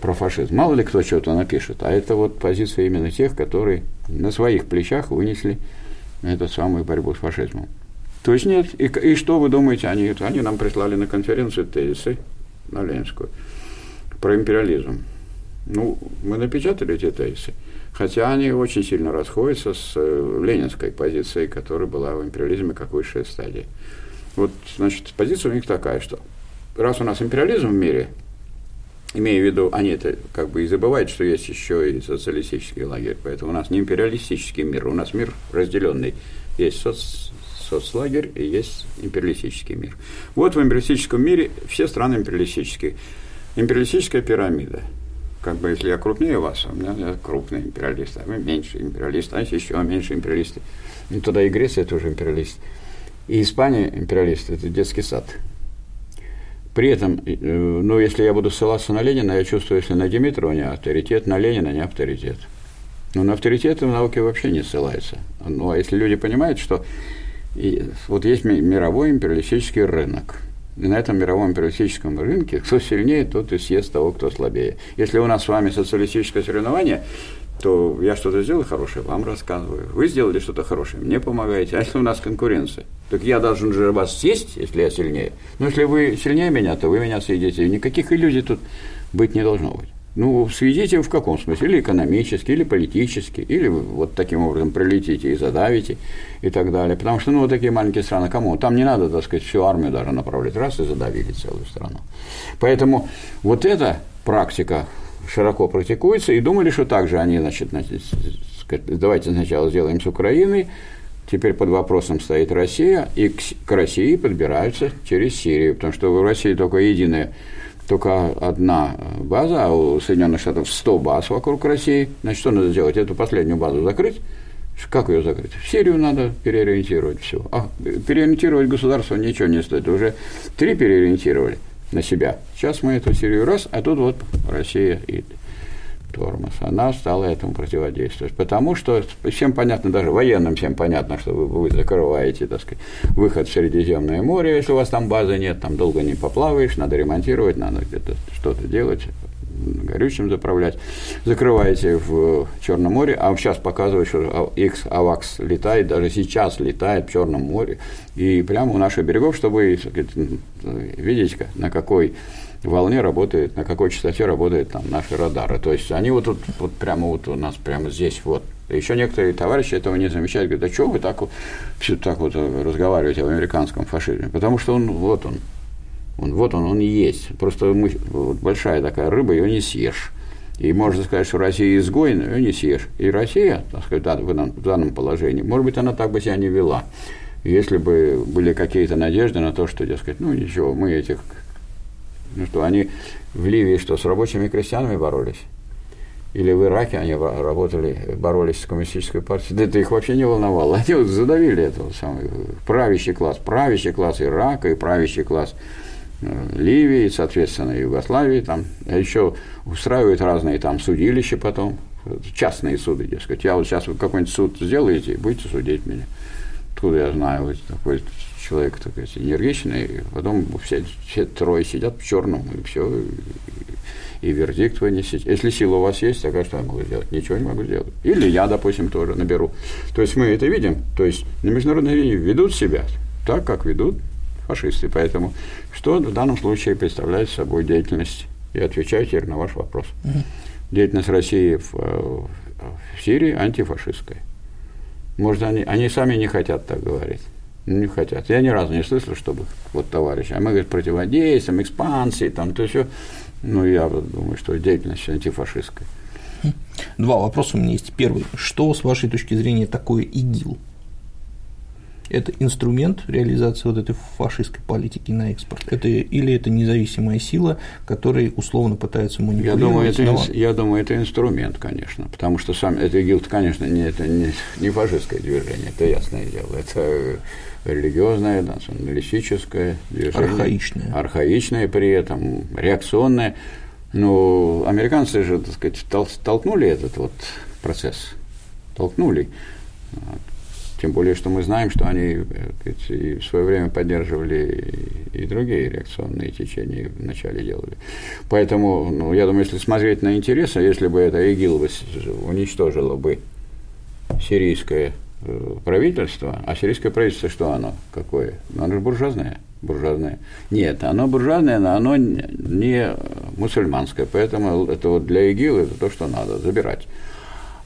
про фашизм. Мало ли кто что-то напишет, а это вот позиция именно тех, которые на своих плечах вынесли эту самую борьбу с фашизмом. То есть нет. И, и что вы думаете? Они, они нам прислали на конференцию тезисы на Ленинскую, про империализм. Ну, мы напечатали эти тезисы, хотя они очень сильно расходятся с ленинской позицией, которая была в империализме как высшая стадия. Вот, значит, позиция у них такая, что раз у нас империализм в мире, имея в виду, они это как бы и забывают, что есть еще и социалистический лагерь, поэтому у нас не империалистический мир, у нас мир разделенный, есть соц... соцлагерь и есть империалистический мир. Вот в империалистическом мире все страны империалистические, империалистическая пирамида. Как бы, если я крупнее вас, у меня я крупный империалист, а вы меньше империалист, а еще меньше империалисты. И туда и Греция тоже империалист. И Испания империалист, это детский сад. При этом, ну, если я буду ссылаться на Ленина, я чувствую, если на Димитрова не авторитет, на Ленина не авторитет. Но на авторитеты в науке вообще не ссылаются. Ну, а если люди понимают, что и, вот есть мировой империалистический рынок, и на этом мировом империалистическом рынке кто сильнее, тот и съест того, кто слабее. Если у нас с вами социалистическое соревнование, то я что-то сделал хорошее, вам рассказываю. Вы сделали что-то хорошее, мне помогаете. А если у нас конкуренция, так я должен же вас съесть, если я сильнее. Но если вы сильнее меня, то вы меня съедите. Никаких иллюзий тут быть не должно быть. Ну, съедите в каком смысле? Или экономически, или политически, или вот таким образом прилетите и задавите, и так далее. Потому что, ну, вот такие маленькие страны, кому? Там не надо, так сказать, всю армию даже направлять. Раз, и задавили целую страну. Поэтому вот эта практика широко практикуется, и думали, что так же они, значит, давайте сначала сделаем с Украиной, теперь под вопросом стоит Россия, и к России подбираются через Сирию, потому что в России только единая, только одна база, а у Соединенных Штатов сто баз вокруг России. Значит, что надо сделать? Эту последнюю базу закрыть. Как ее закрыть? В Сирию надо переориентировать все. А переориентировать государство ничего не стоит. Уже три переориентировали на себя. Сейчас мы эту Сирию раз, а тут вот Россия и тормоз. Она стала этому противодействовать. Потому что всем понятно, даже военным всем понятно, что вы, вы закрываете, так сказать, выход в Средиземное море, если у вас там базы нет, там долго не поплаваешь, надо ремонтировать, надо где-то что-то делать, горючим заправлять. Закрываете в Черном море, а сейчас показывают, что Икс-Авакс летает, даже сейчас летает в Черном море, и прямо у наших берегов, чтобы видеть, на какой волне работает, на какой частоте работают там наши радары. То есть они вот тут, вот прямо вот у нас, прямо здесь вот. Еще некоторые товарищи этого не замечают, говорят, а что вы так вот, все так вот разговариваете об американском фашизме? Потому что он, вот он, он вот он, он есть. Просто мы, вот большая такая рыба, ее не съешь. И можно сказать, что Россия изгой, но ее не съешь. И Россия, так сказать, в данном положении, может быть, она так бы себя не вела, если бы были какие-то надежды на то, что, дескать, ну ничего, мы этих... Ну что, они в Ливии что, с рабочими и крестьянами боролись? Или в Ираке они работали, боролись с коммунистической партией? Да это их вообще не волновало. Они вот задавили этого самого правящий класс, правящий класс Ирака и правящий класс Ливии, соответственно, Югославии. Там. А еще устраивают разные там судилища потом, частные суды, дескать. Я вот сейчас вы какой-нибудь суд сделаете и будете судить меня. Откуда я знаю, вот такой... человек такой энергичный, и потом все, все трое сидят в черном, и все, и, и вердикт вынесите. Если сила у вас есть, тогда что я могу сделать? Ничего не могу сделать. Или я, допустим, тоже наберу. То есть мы это видим, то есть на международной линии ведут себя так, как ведут фашисты. Поэтому что в данном случае представляет собой деятельность? Я отвечаю теперь на ваш вопрос. Mm-hmm. Деятельность России в, в Сирии антифашистская. Может, они, они сами не хотят так говорить. Не хотят. Я ни разу не слышал, чтобы вот товарищи, а мы, говорит, противодействуем, экспансии, там, то все. Ну, я думаю, что деятельность антифашистская. Два вопроса у меня есть. Первый. Что, с вашей точки зрения, такое ИГИЛ? Это инструмент реализации вот этой фашистской политики на экспорт? Это, или это независимая сила, которая условно пытается манипулировать? Я думаю, это, инс, я думаю, это инструмент, конечно, потому что сам это ИГИЛ, конечно, не, это не, не фашистское движение, это ясное дело, это религиозное, националистическое движение. Архаичное. Архаичное при этом, реакционное. Но американцы же, так сказать, тол- толкнули этот вот процесс, толкнули. Тем более, что мы знаем, что они и в свое время поддерживали и другие реакционные течения вначале делали. Поэтому, ну, я думаю, если смотреть на интересы, если бы это ИГИЛ уничтожило бы сирийское правительство, а сирийское правительство что оно? Какое? Оно же буржуазное. буржуазное. Нет, оно буржуазное, но оно не мусульманское, поэтому это вот для ИГИЛ это то, что надо забирать.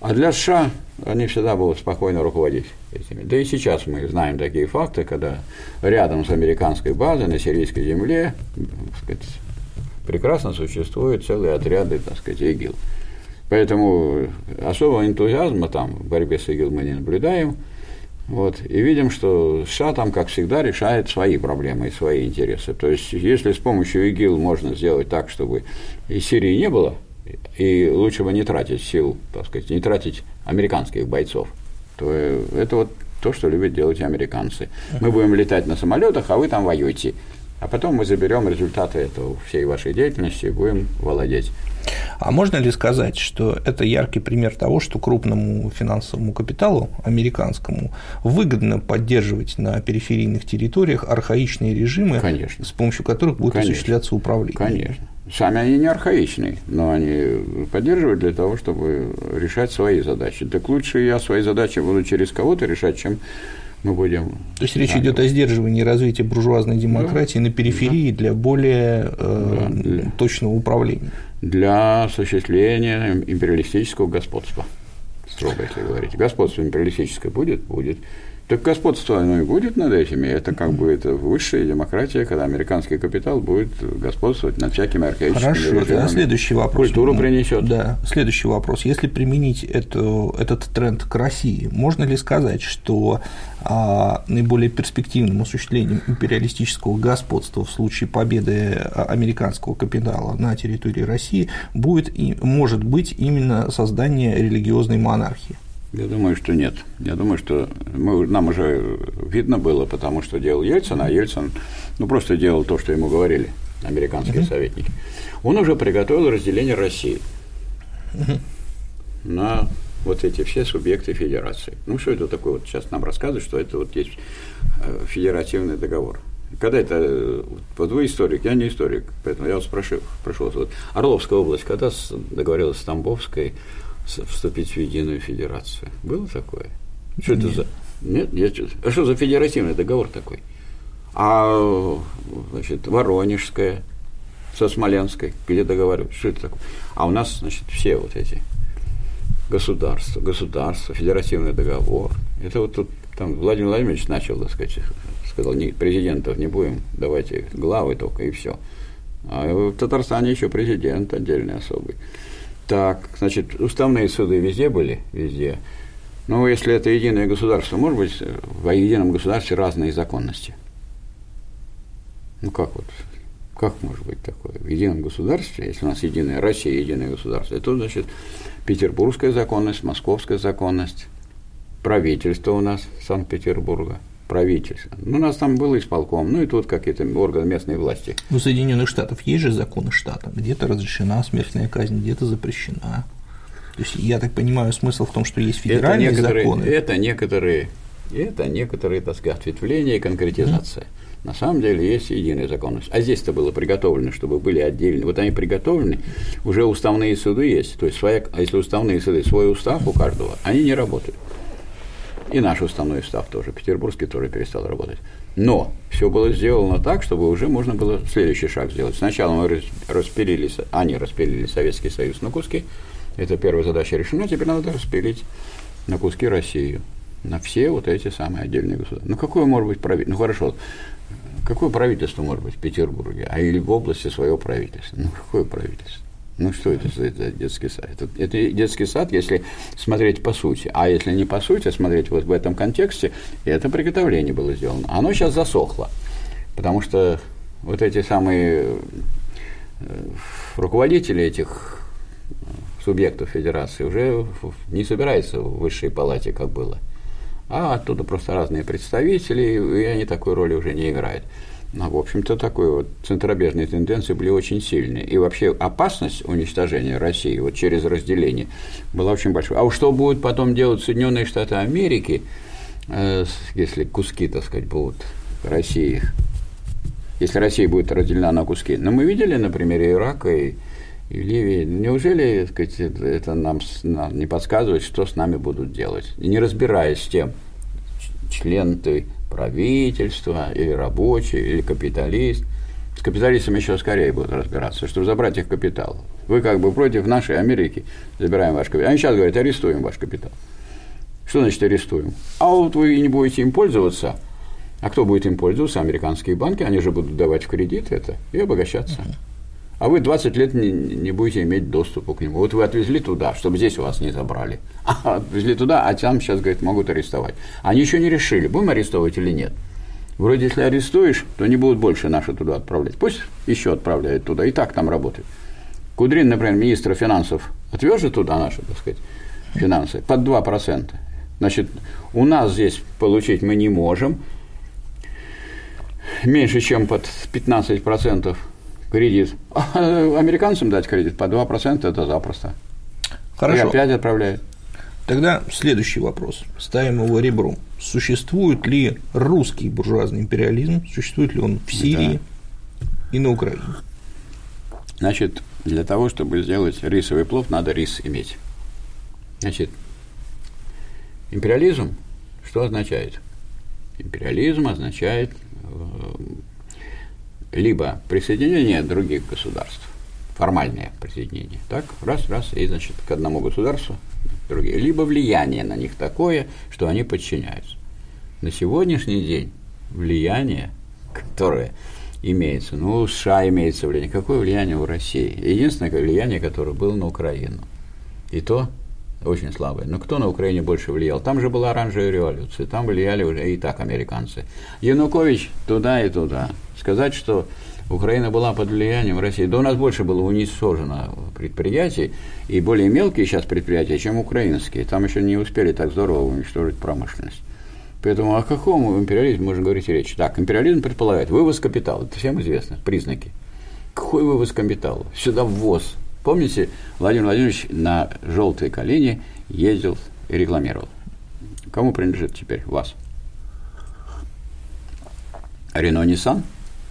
А для США они всегда будут спокойно руководить этими. Да и сейчас мы знаем такие факты, когда рядом с американской базой на сирийской земле, так сказать, прекрасно существуют целые отряды, так сказать, ИГИЛ. Поэтому особого энтузиазма там в борьбе с ИГИЛ мы не наблюдаем. Вот, и видим, что США там, как всегда, решает свои проблемы и свои интересы. То есть, если с помощью ИГИЛ можно сделать так, чтобы и Сирии не было, и лучше бы не тратить сил, так сказать, не тратить американских бойцов, то это вот то, что любят делать американцы. Мы будем летать на самолетах, а вы там воюете. А потом мы заберем результаты этого всей вашей деятельности и будем владеть. А можно ли сказать, что это яркий пример того, что крупному финансовому капиталу американскому выгодно поддерживать на периферийных территориях архаичные режимы, конечно, с помощью которых будет конечно осуществляться управление? Конечно. Сами они не архаичные, но они поддерживают для того, чтобы решать свои задачи. Так лучше я свои задачи буду через кого-то решать, чем... Мы будем... То есть речь да, идет о сдерживании развития буржуазной демократии да, на периферии да, для более э, да, для, точного управления. Для осуществления империалистического господства. Строго, если говорить. Господство империалистическое будет? Будет. Так господство оно и будет над этими. Это как бы это высшая демократия, когда американский капитал будет господствовать над всякими архаическими режимами. Хорошо, а следующий вопрос. Культуру ну, принесет. Да. Следующий вопрос. Если применить это, этот тренд к России, можно ли сказать, что а, наиболее перспективным осуществлением империалистического господства в случае победы американского капитала на территории России будет и может быть именно создание религиозной монархии? Я думаю, что нет. Я думаю, что мы, нам уже видно было, потому что делал Ельцин, а Ельцин ну, просто делал то, что ему говорили американские uh-huh. советники. Он уже приготовил разделение России uh-huh. на вот эти все субъекты федерации. Ну, что это такое? Вот сейчас нам рассказывают, что это вот есть федеративный договор. Когда это... Вот вы историк, я не историк, поэтому я вас прошу. прошу вот, Орловская область, когда договорилась с Тамбовской вступить в единую федерацию. Было такое? Что Нет. это за... Нет? Нет? А что за федеративный договор такой? А, значит, Воронежская со Смоленской, где договаривались? Что это такое? А у нас, значит, все вот эти государства, государства, федеративный договор. Это вот тут там Владимир Владимирович начал, так сказать, сказал, нет, президентов не будем, давайте главы только, и все. А в Татарстане еще президент отдельный особый. Так, значит, уставные суды везде были, везде. Но если это единое государство, может быть, в едином государстве разные законности. Ну как вот, как может быть такое? В едином государстве, если у нас единая Россия, единое государство, это, значит, петербургская законность, московская законность, правительство у нас Санкт-Петербурга. Правительство. Ну, у нас там был исполком, ну и тут какие-то органы местной власти. У Соединенных Штатов есть же законы штата, где-то разрешена смертная казнь, где-то запрещена. То есть, я так понимаю, смысл в том, что есть федеральные это некоторые, законы. Это некоторые, это некоторые, так сказать, ответвления и конкретизация. Mm-hmm. На самом деле есть единая законность. А здесь-то было приготовлено, чтобы были отдельные. Вот они приготовлены, уже уставные суды есть. То есть, своя, если уставные суды, свой устав у каждого, они не работают. И наш уставной устав тоже, петербургский тоже перестал работать. Но все было сделано так, чтобы уже можно было следующий шаг сделать. Сначала мы распилили, они распилили Советский Союз на куски. Это первая задача решена, теперь надо распилить на куски Россию. На все вот эти самые отдельные государства. Ну, какое может быть правительство? Ну, хорошо, какое правительство может быть в Петербурге? А или в области своего правительства? Ну, какое правительство? Ну, что это за детский сад? Это, это детский сад, если смотреть по сути. А если не по сути, смотреть вот в этом контексте, это приготовление было сделано. Оно сейчас засохло, потому что вот эти самые руководители этих субъектов федерации уже не собираются в высшей палате, как было. А оттуда просто разные представители, и они такой роли уже не играют. Ну, в общем-то, такой вот центробежные тенденции были очень сильные. И вообще опасность уничтожения России вот через разделение была очень большой. А уж что будут потом делать Соединенные Штаты Америки, э, если куски, так сказать, будут России, если Россия будет разделена на куски? Ну, мы видели на примере Ирака и, и Ливии. Неужели, так сказать, это нам, нам не подсказывает, что с нами будут делать? И не разбираясь с тем, член ты правительства, или рабочий, или капиталист. С капиталистами еще скорее будут разбираться, чтобы забрать их капитал. Вы как бы против нашей Америки забираем ваш капитал. Они сейчас говорят, арестуем ваш капитал. Что значит арестуем? А вот вы не будете им пользоваться. А кто будет им пользоваться? Американские банки. Они же будут давать в кредит это и обогащаться. Uh-huh. А вы двадцать лет не, не будете иметь доступа к нему. Вот вы отвезли туда, чтобы здесь у вас не забрали. А, отвезли туда, а там сейчас, говорит, могут арестовать. Они еще не решили, будем арестовывать или нет. Вроде, если арестуешь, то не будут больше наши туда отправлять. Пусть еще отправляют туда. И так там работают. Кудрин, например, министра финансов, отвез же туда наши, так сказать, финансы под два процента. Значит, у нас здесь получить мы не можем. Меньше, чем под пятнадцать процентов кредит. А американцам дать кредит по два процента – это запросто. Хорошо. И опять отправляют. Тогда следующий вопрос. Ставим его ребром. Существует ли русский буржуазный империализм? Существует ли он в Сирии да. и на Украине? Значит, для того, чтобы сделать рисовый плов, надо рис иметь. Значит, империализм что означает? Империализм означает либо присоединение других государств, формальное присоединение, так, раз, раз, и, значит, к одному государству, другие, либо влияние на них такое, что они подчиняются. На сегодняшний день влияние, которое имеется, ну, у США имеется влияние, какое влияние у России? Единственное влияние, которое было на Украину, и то очень слабое. Но кто на Украине больше влиял? Там же была оранжевая революция, там влияли уже и так американцы. Янукович туда и туда. Сказать, что Украина была под влиянием России. Да у нас больше было уничтожено предприятий, и более мелкие сейчас предприятия, чем украинские. Там еще не успели так здорово уничтожить промышленность. Поэтому о каком империализме можно говорить речь? Так, империализм предполагает вывоз капитала. Это всем известно, признаки. Какой вывоз капитала? Сюда ввоз. Помните, Владимир Владимирович на желтой колени ездил и рекламировал. Кому принадлежит теперь? Вас. Рено Ниссан,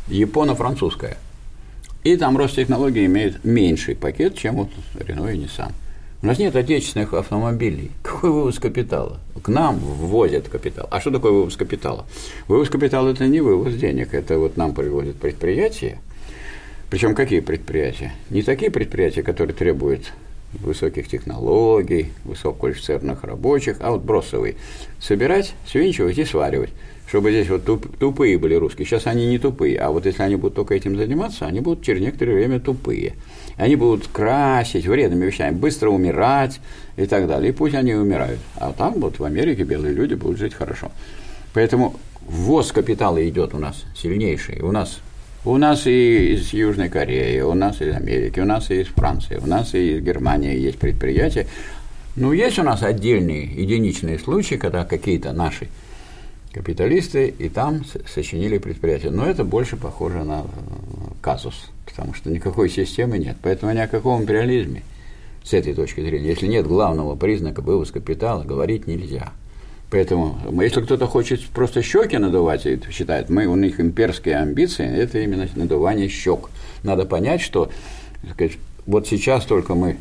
японо-французская. И там Ростехнологии имеет меньший пакет, чем вот Рено и Ниссан. У нас нет отечественных автомобилей. Какой вывоз капитала? К нам ввозят капитал. А что такое вывоз капитала? Вывоз капитала – это не вывоз денег, это вот нам привозят предприятия. Причем какие предприятия? Не такие предприятия, которые требуют высоких технологий, высококвалифицированных рабочих, а вот бросовые. Собирать, свинчивать и сваривать, чтобы здесь вот туп, тупые были русские. Сейчас они не тупые, а вот если они будут только этим заниматься, они будут через некоторое время тупые. Они будут красить вредными вещами, быстро умирать и так далее. И пусть они умирают. А там вот в Америке белые люди будут жить хорошо. Поэтому ввоз капитала идет у нас сильнейший. У нас У нас и из Южной Кореи, у нас и из Америки, у нас и из Франции, у нас и из Германии есть предприятия. Но есть у нас отдельные единичные случаи, когда какие-то наши капиталисты и там сочинили предприятия. Но это больше похоже на казус, потому что никакой системы нет. Поэтому ни о каком империализме с этой точки зрения, если нет главного признака вывоз капитала, говорить нельзя. Поэтому, если кто-то хочет просто щеки надувать и считает, мы, у них имперские амбиции, это именно надувание щек. Надо понять, что сказать, вот сейчас только мы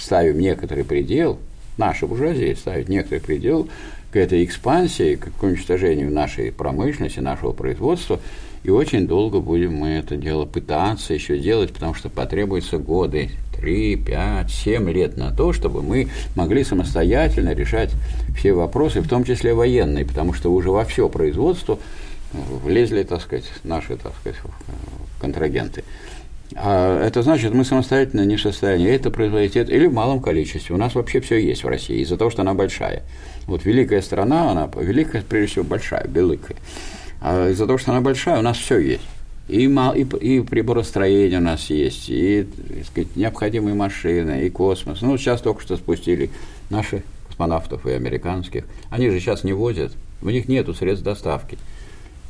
ставим некоторый предел, наша буржуазия ставит некоторый предел к этой экспансии, к уничтожению нашей промышленности, нашего производства, и очень долго будем мы это дело пытаться еще делать, потому что потребуются годы. три, пять, семь лет на то, чтобы мы могли самостоятельно решать все вопросы, в том числе военные, потому что уже во все производство влезли, так сказать, наши, так сказать, контрагенты. А это значит, мы самостоятельно не в состоянии это производить, это, или в малом количестве. У нас вообще все есть в России из-за того, что она большая. Вот великая страна, она великая, прежде всего, большая, великая. А из-за того, что она большая, у нас все есть. И, и приборостроение у нас есть, и, так сказать, необходимые машины, и космос. Ну, сейчас только что спустили наших космонавтов и американских. Они же сейчас не возят, у них нету средств доставки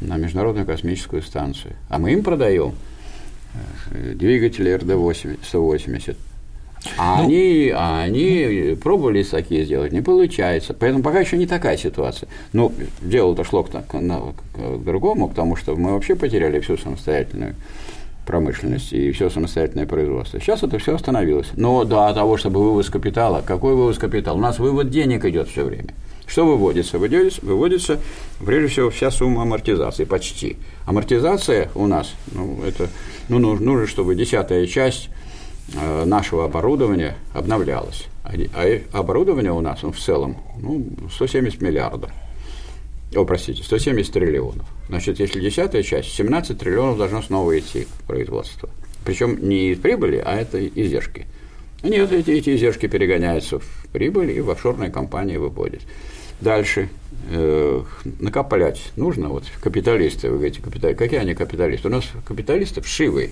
на Международную космическую станцию. А мы им продаем двигатели эр дэ сто восемьдесят. А ну, они, они пробовали такие сделать, не получается. Поэтому пока еще не такая ситуация. Но дело-то шло к, к, к, к другому, потому что мы вообще потеряли всю самостоятельную промышленность и все самостоятельное производство. Сейчас это все остановилось. Но до того, чтобы вывоз капитала, какой вывоз капитала? У нас вывод денег идет все время. Что выводится? Выводится, выводится прежде всего, вся сумма амортизации, почти. Амортизация у нас, ну, это, ну, нужно, чтобы десятая часть нашего оборудования обновлялось. А оборудование у нас, ну, в целом, ну, сто семьдесят миллиардов. О, простите, сто семьдесят триллионов. Значит, если десятая часть, семнадцать триллионов должно снова идти в производство. Причем не из прибыли, а это издержки. Нет, эти, эти издержки перегоняются в прибыль и в офшорные компании выводят. Дальше. Э, накоплять нужно. Вот капиталисты, вы говорите, капитали... какие они капиталисты? У нас капиталисты вшивые.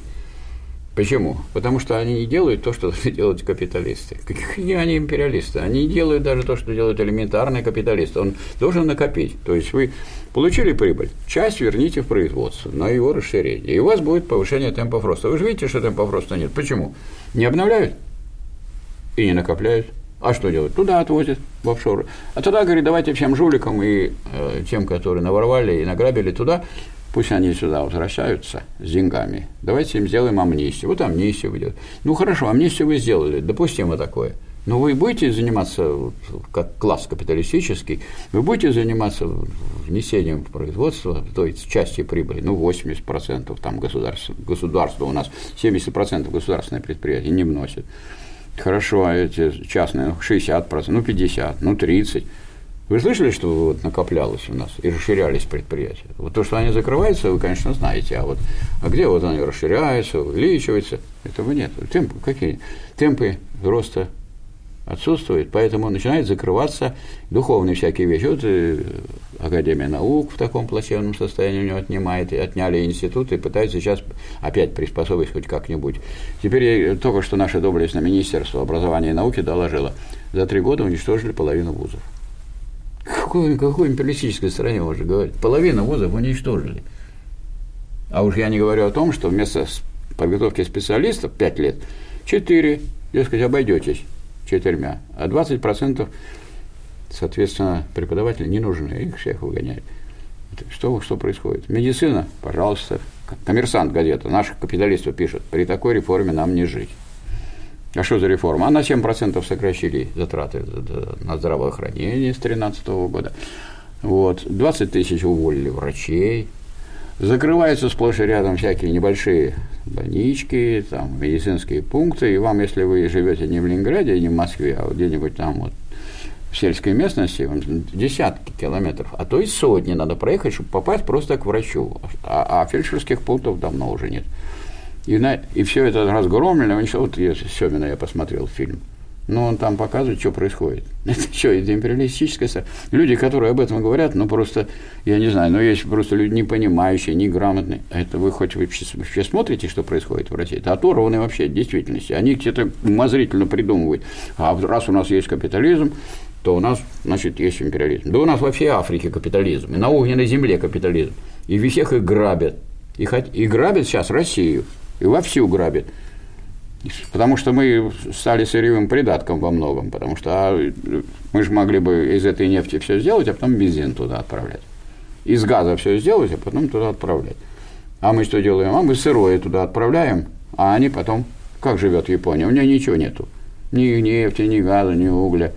Почему? Потому что они не делают то, что делают капиталисты. Какие они империалисты? Они не делают даже то, что делают элементарные капиталисты. Он должен накопить. То есть вы получили прибыль, часть верните в производство на его расширение. И у вас будет повышение темпов роста. Вы же видите, что темпов роста нет. Почему? Не обновляют и не накопляют. А что делают? Туда отвозят, в офшоры. А туда, говорит, давайте всем жуликам и э, тем, которые наворовали и награбили туда, пусть они сюда возвращаются с деньгами. Давайте им сделаем амнистию. Вот амнистия выйдет. Ну, хорошо, амнистию вы сделали, допустимо такое. Но вы будете заниматься, как класс капиталистический, вы будете заниматься внесением в производство, то есть части прибыли, ну, восемьдесят процентов там государство, государство у нас, семьдесят процентов государственное предприятие не вносит. Хорошо, а эти частные, ну, шестьдесят процентов, ну, пятьдесят процентов, ну, тридцать процентов. Вы слышали, что вот накоплялось у нас и расширялись предприятия? Вот то, что они закрываются, вы, конечно, знаете, а вот а где вот они расширяются, увеличиваются, этого нет. Темпы какие? Темпы роста отсутствуют, поэтому начинают закрываться духовные всякие вещи. Вот Академия наук в таком плачевном состоянии у него отнимает, и отняли институты, и пытаются сейчас опять приспособить хоть как-нибудь. Теперь только что наше доблестное Министерство образования и науки доложило, за три года уничтожили половину вузов. Какой, какой империалистической стране можно говорить? Половину вузов уничтожили. А уж я не говорю о том, что вместо подготовки специалистов пять лет, четыре, дескать, обойдетесь четырьмя, а двадцать процентов, соответственно, преподавателей не нужны, их всех выгоняют. Что, что происходит? Медицина, пожалуйста, коммерсант газета, наших капиталистов пишет, при такой реформе нам не жить. А что за реформа? А на семь процентов сократили затраты на здравоохранение с две тысячи тринадцатого года. Вот. двадцать тысяч уволили врачей. Закрываются сплошь и рядом всякие небольшие больнички, там, медицинские пункты. И вам, если вы живете не в Ленинграде, не в Москве, а где-нибудь там вот в сельской местности, вам десятки километров, а то и сотни надо проехать, чтобы попасть просто к врачу. А, а фельдшерских пунктов давно уже нет. И, на, и все это разгромлено. Вот Семина я посмотрел фильм. Но он там показывает, что происходит. Это что, это империалистическая страна. Люди, которые об этом говорят, ну просто, я не знаю, но ну, есть просто люди непонимающие, неграмотные. Это вы хоть вы вообще смотрите, что происходит в России? Это оторваны вообще от действительности. Они где-то умозрительно придумывают. А раз у нас есть капитализм, то у нас, значит, есть империализм. Да у нас во всей Африке капитализм. И на огненной земле капитализм. И всех их грабят. И, и грабят сейчас Россию. И вовсю грабит. Потому что мы стали сырьевым придатком во многом. Потому что а, мы же могли бы из этой нефти все сделать, а потом бензин туда отправлять. Из газа все сделать, а потом туда отправлять. А мы что делаем? А мы сырое туда отправляем, а они потом... Как живет Япония? У нее ничего нету. Ни нефти, ни газа, ни угля.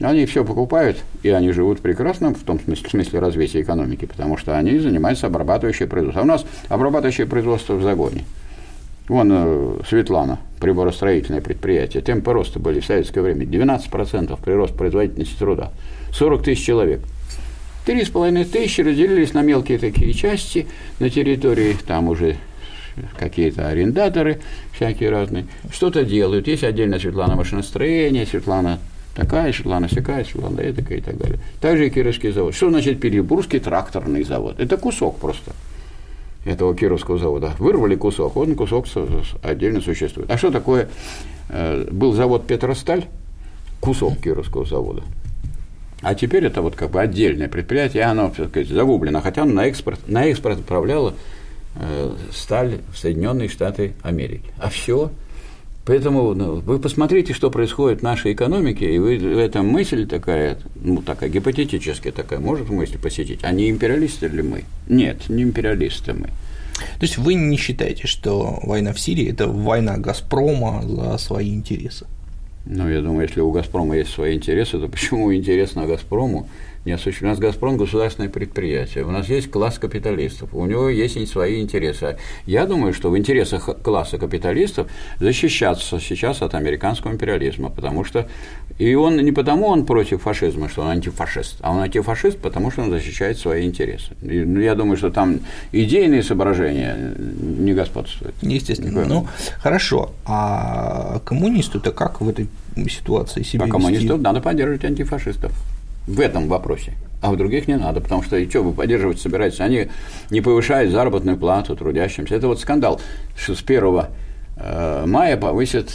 Они все покупают, и они живут прекрасно в том смысле, в смысле развития экономики, потому что они занимаются обрабатывающим производством. А у нас обрабатывающее производство в загоне. Вон Светлана, приборостроительное предприятие. Темпы роста были в советское время двенадцать процентов прирост производительности труда. сорок тысяч человек. три с половиной тысячи разделились на мелкие такие части на территории. Там уже какие-то арендаторы всякие разные. Что-то делают. Есть отдельно Светлана машиностроение, Светлана такая, Светлана сякая, Светлана эдакая и так далее. Также и Кировский завод. Что значит Петербургский тракторный завод? Это кусок просто. Этого Кировского завода. Вырвали кусок, он кусок отдельно существует. А что такое? Был завод «Петросталь», кусок Кировского завода. А теперь это вот как бы отдельное предприятие, оно, так сказать, загублено, хотя оно на экспорт, на экспорт отправляло сталь в Соединенные Штаты Америки. А все. Поэтому ну, вы посмотрите, что происходит в нашей экономике, и вы, эта мысль такая, ну, такая гипотетическая такая, может мысль посетить, а не империалисты ли мы? Нет, не империалисты мы. То есть вы не считаете, что война в Сирии – это война Газпрома за свои интересы? Ну, я думаю, если у «Газпрома» есть свои интересы, то почему интересно «Газпрому» не осуществлено? У нас «Газпром» – государственное предприятие, у нас есть класс капиталистов, у него есть свои интересы. Я думаю, что в интересах класса капиталистов защищаться сейчас от американского империализма, потому что… И он не потому он против фашизма, что он антифашист, а он антифашист, потому что он защищает свои интересы. И, ну, я думаю, что там идейные соображения не господствуют. Естественно. Ну, хорошо. А коммунисту-то как в этой ситуации себя вести? А коммунистов надо поддерживать антифашистов в этом вопросе, а в других не надо, потому что и что вы поддерживать собираетесь? Они не повышают заработную плату трудящимся. Это вот скандал, что с первого мая повысят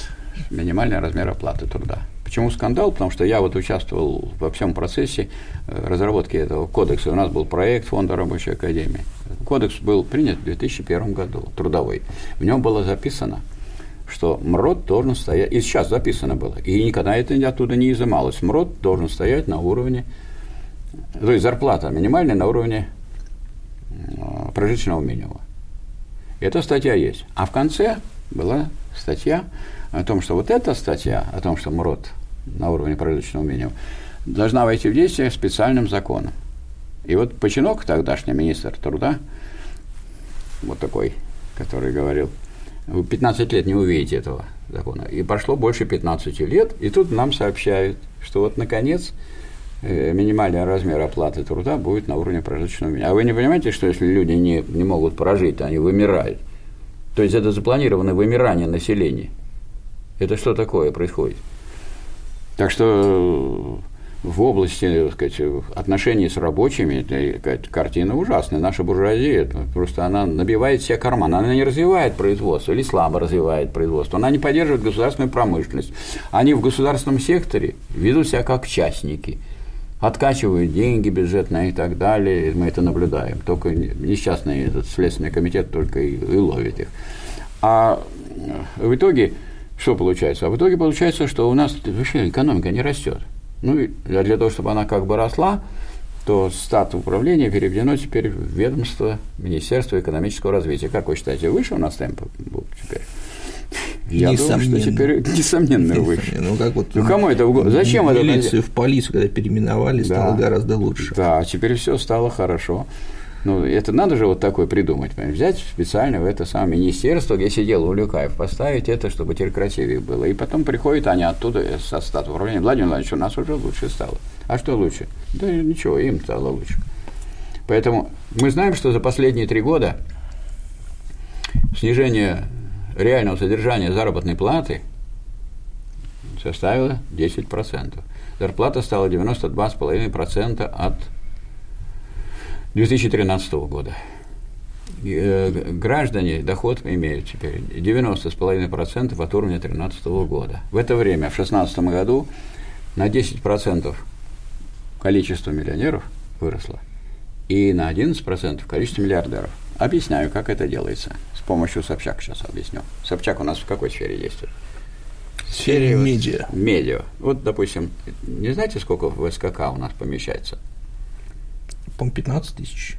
минимальный размер оплаты труда. Почему скандал? Потому что я вот участвовал во всем процессе разработки этого кодекса. У нас был проект Фонда Рабочей Академии. Кодекс был принят в две тысячи первом году, трудовой. В нем было записано, что МРОТ должен стоять, и сейчас записано было, и никогда это оттуда не изымалось, МРОТ должен стоять на уровне, то есть зарплата минимальная на уровне прожиточного минимума. Эта статья есть. А в конце была статья о том, что вот эта статья, о том, что МРОТ на уровне прожиточного минимума, должна войти в действие специальным законом. И вот Починок, тогдашний министр труда, вот такой, который говорил, вы пятнадцать лет не увидите этого закона. И прошло больше пятнадцати лет, и тут нам сообщают, что вот, наконец, минимальный размер оплаты труда будет на уровне прожиточного минимума. А вы не понимаете, что если люди не, не могут прожить, они вымирают? То есть это запланированное вымирание населения. Это что такое происходит? Так что в области, так сказать, отношений с рабочими, это картина ужасная. Наша буржуазия, просто она набивает себе карман. Она не развивает производство или слабо развивает производство. Она не поддерживает государственную промышленность. Они в государственном секторе ведут себя как частники. Откачивают деньги бюджетные и так далее. Мы это наблюдаем. Только несчастный этот Следственный комитет только и, и ловит их. А в итоге что получается? А в итоге получается, что у нас вообще экономика не растет. Ну, и для того, чтобы она как бы росла, то стат управления переведено теперь в ведомство Министерства экономического развития. Как вы считаете, выше у нас темп был теперь? Я думаю, что теперь несомненно выше. Ну, как вот ну кому это угодно? Зачем это? Милицию в полицию, когда переименовали, да, стало гораздо лучше. Да, теперь все стало хорошо. Ну, это надо же вот такое придумать, понимаете? Взять специально в это самое министерство, где сидел Улюкаев, поставить это, чтобы теперь красивее было. И потом приходят они оттуда, со стат управления. Владимир Владимирович, у нас уже лучше стало. А что лучше? Да ничего, им стало лучше. Поэтому мы знаем, что за последние три года снижение реального содержания заработной платы составило десять процентов. Зарплата стала девяносто два и пять десятых процента от две тысячи тринадцатого года. Граждане доход имеют теперь девяносто и пять десятых процента от уровня две тысячи тринадцатого года. В это время, в две тысячи шестнадцатом году, на десять процентов количество миллионеров выросло и на одиннадцать процентов количество миллиардеров. Объясняю, как это делается. С помощью Собчак сейчас объясню. Собчак у нас в какой сфере действует? В сфере медиа. Вот, медиа. Вот, допустим, не знаете, сколько в СКК у нас помещается? По-моему, пятнадцать тысяч.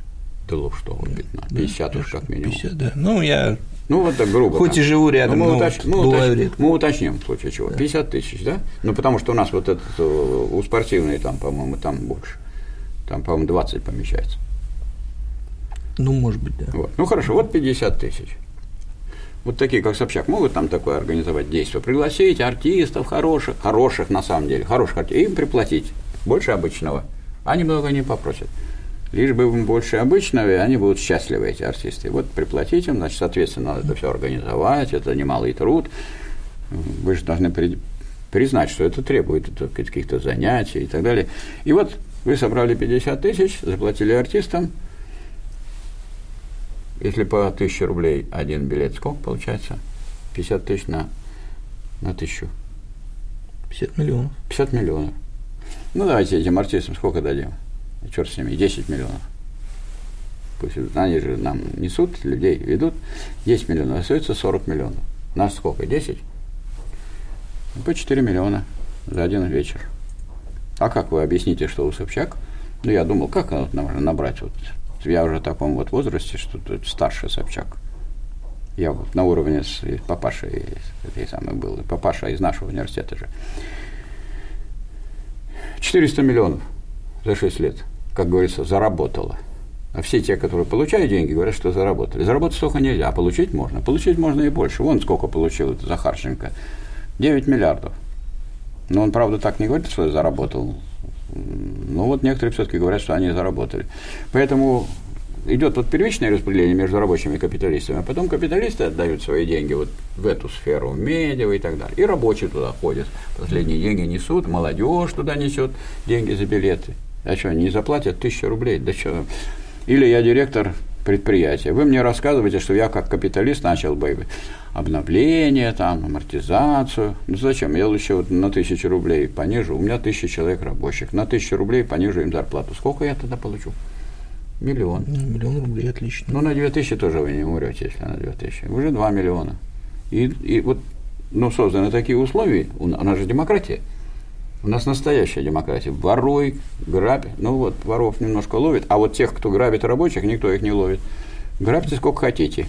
Да лучше, что вы, пятнадцать. пятьдесят, да, уж как минимум. пятьдесят, да. Ну, я ну, вот так грубо. Хоть там и живу рядом, но, но мы, уточ... мы, уточ... мы уточним, в случае чего. Да. пятьдесят тысяч, да? Ну, потому что у нас вот этот, у спортивной там, по-моему, там больше. Там, по-моему, двадцать помещается. Ну, может быть, да. Вот. Ну, хорошо, вот пятьдесят тысяч. Вот такие, как Собчак, могут там такое организовать действие? Пригласить артистов хороших, хороших на самом деле, хороших артистов, им приплатить больше обычного. Они много не попросят. Лишь бы им больше обычного, и они будут счастливы, эти артисты. Вот приплатить им, значит, соответственно, надо это все организовать, это немалый труд. Вы же должны при... признать, что это требует каких-то занятий и так далее. И вот вы собрали пятьдесят тысяч, заплатили артистам. Если по тысяче рублей один билет, сколько получается? пятьдесят тысяч на, на тысячу. пятьдесят миллионов. пятьдесят миллионов. Ну, давайте этим артистам сколько дадим? Черт с ними, десять миллионов. Пусть они же нам несут, людей ведут. десять миллионов, остается сорок миллионов. Нас сколько? десять? По четыре миллиона за один вечер. А как вы объясните, что у Собчак? Ну, я думал, как она вот набрать? Вот, я уже в таком вот возрасте, что тут старше Собчак. Я вот на уровне с папашей, этой самой был, папаша из нашего университета же. четыреста миллионов за шесть лет, как говорится, заработало. А все те, которые получают деньги, говорят, что заработали. Заработать столько нельзя, а получить можно. Получить можно и больше. Вон сколько получил Захарченко. девять миллиардов. Но он, правда, так не говорит, что заработал. Но вот некоторые все-таки говорят, что они заработали. Поэтому идет вот первичное распределение между рабочими и капиталистами, а потом капиталисты отдают свои деньги вот в эту сферу, в медиа и так далее. И рабочие туда ходят, последние деньги несут, молодежь туда несет деньги за билеты. А что, не заплатят тысячу рублей? Да что? Или я директор предприятия. Вы мне рассказываете, что я как капиталист начал бы обновление, там, амортизацию. Ну зачем? Я лучше вот на тысячу рублей понижу. У меня тысяча человек рабочих. На тысячу рублей понижу им зарплату. Сколько я тогда получу? Миллион. Ну, миллион рублей, отлично. Ну, на две тысячи тоже вы не умрете, если на две тысячи. Уже два миллиона. И, и вот, ну, созданы такие условия. У нас же демократия. У нас настоящая демократия. Воруй, грабь. Ну, вот, воров немножко ловит. А вот тех, кто грабит рабочих, никто их не ловит. Грабьте сколько хотите.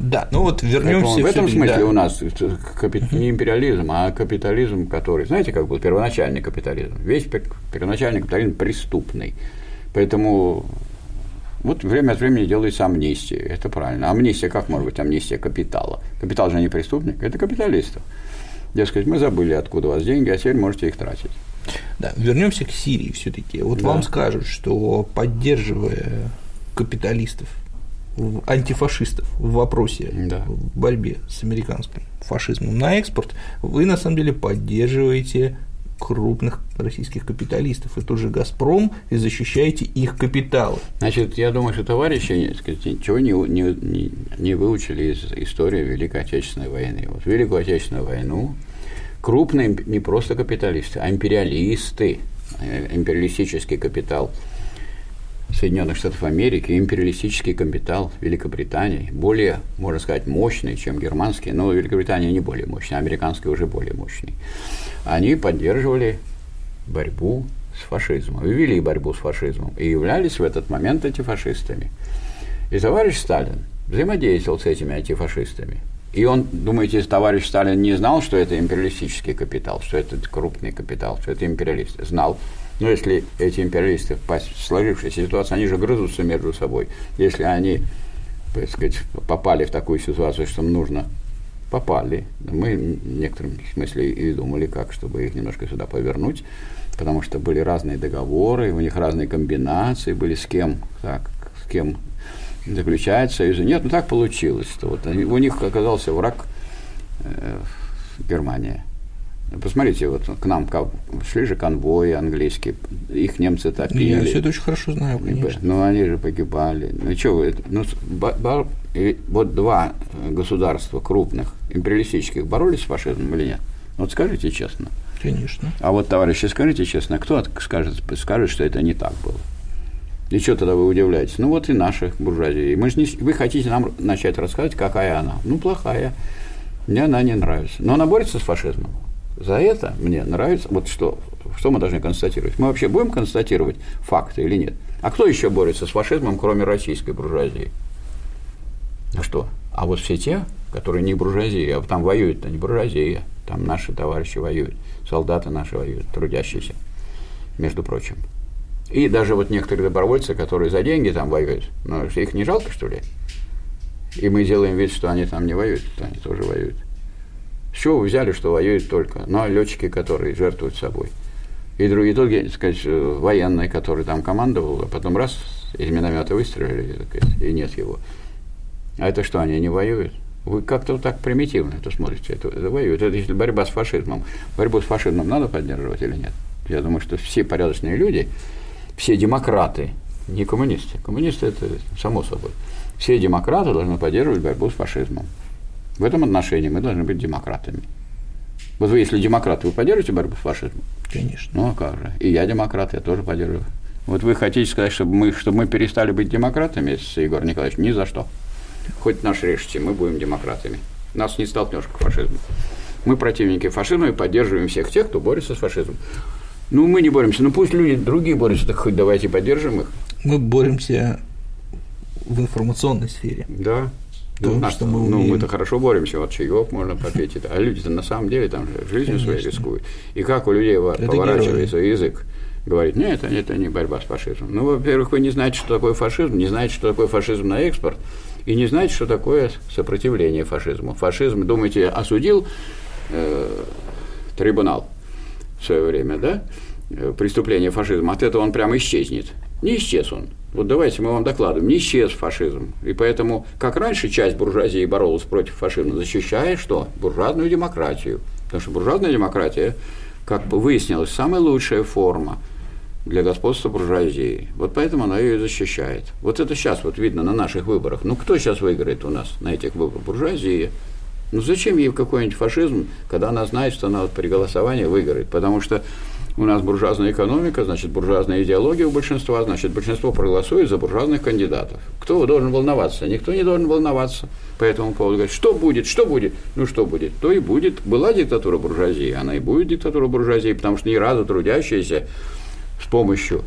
Да, ну вот вернемся. В этом смысле да. У нас не империализм, а капитализм, который… Знаете, как был первоначальный капитализм? Весь первоначальный капитализм преступный. Поэтому… Вот время от времени делается амнистия, это правильно. Амнистия, как может быть амнистия капитала? Капитал же не преступник, это капиталистов. Дескать, мы забыли, откуда у вас деньги, а теперь можете их тратить. Да, вернемся к Сирии все-таки. Вот да. Вам скажут, что поддерживая капиталистов, антифашистов в вопросе, да. в борьбе с американским фашизмом на экспорт, вы на самом деле поддерживаете крупных российских капиталистов, и тот же «Газпром», и защищаете их капиталы. Значит, я думаю, что товарищи, так сказать, ничего не, не, не выучили из истории Великой Отечественной войны. Вот в Великую Отечественную войну крупные не просто капиталисты, а империалисты, империалистический капитал Соединенных Штатов Америки, империалистический капитал Великобритании, более, можно сказать, мощный, чем германский, но Великобритания не более мощная, американский уже более мощный. Они поддерживали борьбу с фашизмом, вели борьбу с фашизмом и являлись в этот момент антифашистами. И товарищ Сталин взаимодействовал с этими антифашистами. И он, думаете, товарищ Сталин не знал, что это империалистический капитал, что это крупный капитал, что это империалисты? Знал. Но если эти империалисты впасть в сложившуюся ситуацию, они же грызутся между собой. Если они, так сказать, попали в такую ситуацию, что им нужно… Попали. Мы в некотором смысле и думали, как, чтобы их немножко сюда повернуть, потому что были разные договоры, у них разные комбинации были, с кем, так, с кем заключать союзы. Нет, ну так получилось, что вот у них оказался враг э, Германия. Посмотрите, вот к нам шли же конвои английские, их немцы топили. Я все это очень хорошо знаю, конечно. Ну, они же погибали. Ну, что вы, ну, б- б- вот два государства крупных, империалистических, боролись с фашизмом или нет? Вот скажите честно. Конечно. А вот, товарищи, скажите честно, кто скажет, скажет, что это не так было? И что тогда вы удивляетесь? Ну, вот и наша буржуазия. Мы же не, вы хотите нам начать рассказывать, какая она? Ну, плохая. Мне она не нравится. Но она борется с фашизмом. За это мне нравится, вот что, что мы должны констатировать. Мы вообще будем констатировать факты или нет? А кто еще борется с фашизмом, кроме российской буржуазии? Ну что? А вот все те, которые не буржуазия, а там воюют-то не буржуазия, там наши товарищи воюют, солдаты наши воюют, трудящиеся, между прочим. И даже вот некоторые добровольцы, которые за деньги там воюют, ну их не жалко, что ли? И мы делаем вид, что они там не воюют, то они тоже воюют. С чего вы взяли, что воюют только? Ну, а летчики, которые жертвуют собой. И другие, так сказать, военные, которые там командовал, а потом раз, из миномета выстрелили, и нет его. А это что, они не воюют? Вы как-то так примитивно это смотрите, это, это воюют. Это если борьба с фашизмом. Борьбу с фашизмом надо поддерживать или нет? Я думаю, что все порядочные люди, все демократы, не коммунисты, коммунисты – это само собой, все демократы должны поддерживать борьбу с фашизмом. В этом отношении мы должны быть демократами. Вот вы, если демократы, вы поддержите борьбу с фашизмом? Конечно. Ну, а как же? И я демократ, я тоже поддерживаю. Вот вы хотите сказать, чтобы мы, чтобы мы перестали быть демократами, Егор Николаевич? Ни за что. Хоть наш режьте, мы будем демократами. Нас не столкнешь к фашизму. Мы противники фашизма и поддерживаем всех тех, кто борется с фашизмом. Ну, мы не боремся. Ну, пусть люди другие борются, так хоть давайте поддержим их. Мы боремся в информационной сфере. Да. То, да, что мы умеем. Ну, мы-то хорошо боремся, вот чаек можно попить. А люди-то на самом деле там жизнью своей рискуют. И как у людей это поворачивается герои. Язык, говорит, нет, это, это не борьба с фашизмом. Ну, во-первых, вы не знаете, что такое фашизм, не знаете, что такое фашизм на экспорт, и не знаете, что такое сопротивление фашизму. Фашизм, думаете, осудил э, трибунал в свое время, да, преступление фашизма, от этого он прямо исчезнет. Не исчез он. Вот давайте мы вам докладываем, не исчез фашизм. И поэтому, как раньше часть буржуазии боролась против фашизма, защищая что? Буржуазную демократию. Потому что буржуазная демократия, как выяснилось, самая лучшая форма для господства буржуазии. Вот поэтому она ее и защищает. Вот это сейчас вот видно на наших выборах. Ну, кто сейчас выиграет у нас на этих выборах? Буржуазия. Ну, зачем ей какой-нибудь фашизм, когда она знает, что она вот при голосовании выиграет? Потому что у нас буржуазная экономика, значит, буржуазная идеология у большинства, значит, большинство проголосует за буржуазных кандидатов. Кто должен волноваться? Никто не должен волноваться по этому поводу. Говорит, что будет, что будет? Ну, что будет? То и будет. Была диктатура буржуазии, она и будет диктатура буржуазии, потому что ни разу трудящиеся с помощью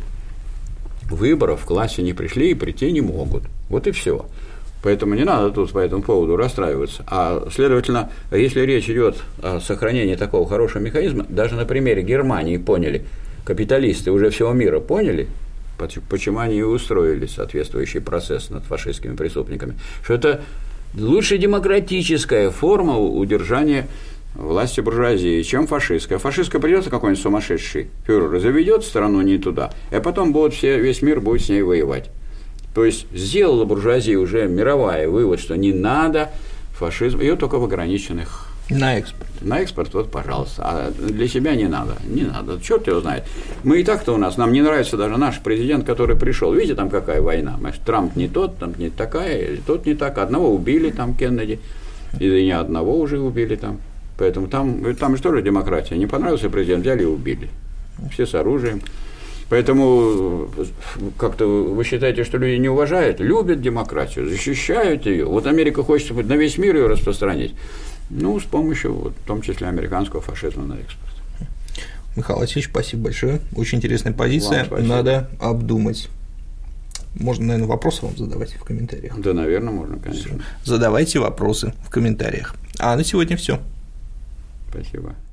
выборов в классе не пришли и прийти не могут. Вот и все. Поэтому не надо тут по этому поводу расстраиваться. А, следовательно, если речь идет о сохранении такого хорошего механизма, даже на примере Германии поняли, капиталисты уже всего мира поняли, почему они и устроили соответствующий процесс над фашистскими преступниками, что это лучше демократическая форма удержания власти буржуазии, чем фашистская. Фашистская придется какой-нибудь сумасшедший фюрер, заведет страну не туда, а потом будут все, весь мир будет с ней воевать. То есть сделала буржуазия уже мировая вывод, что не надо фашизм, ее только в ограниченных. На экспорт. На экспорт, вот, пожалуйста. А для себя не надо. Не надо. Черт его знает. Мы и так-то у нас, нам не нравится даже наш президент, который пришел. Видите, там какая война. Может, Трамп не тот, там не такая, тот не так. Одного убили там Кеннеди, и не одного уже убили там. Поэтому там, там же тоже демократия. Не понравился президент, взяли и убили. Все с оружием. Поэтому как-то вы считаете, что люди не уважают? Любят демократию, защищают ее. Вот Америка хочет на весь мир ее распространить. Ну, с помощью, вот, в том числе, американского фашизма на экспорт. Михаил Васильевич, спасибо большое. Очень интересная позиция. Надо обдумать. Можно, наверное, вопросы вам задавать в комментариях. Да, наверное, можно, конечно. Задавайте вопросы в комментариях. А на сегодня все. Спасибо.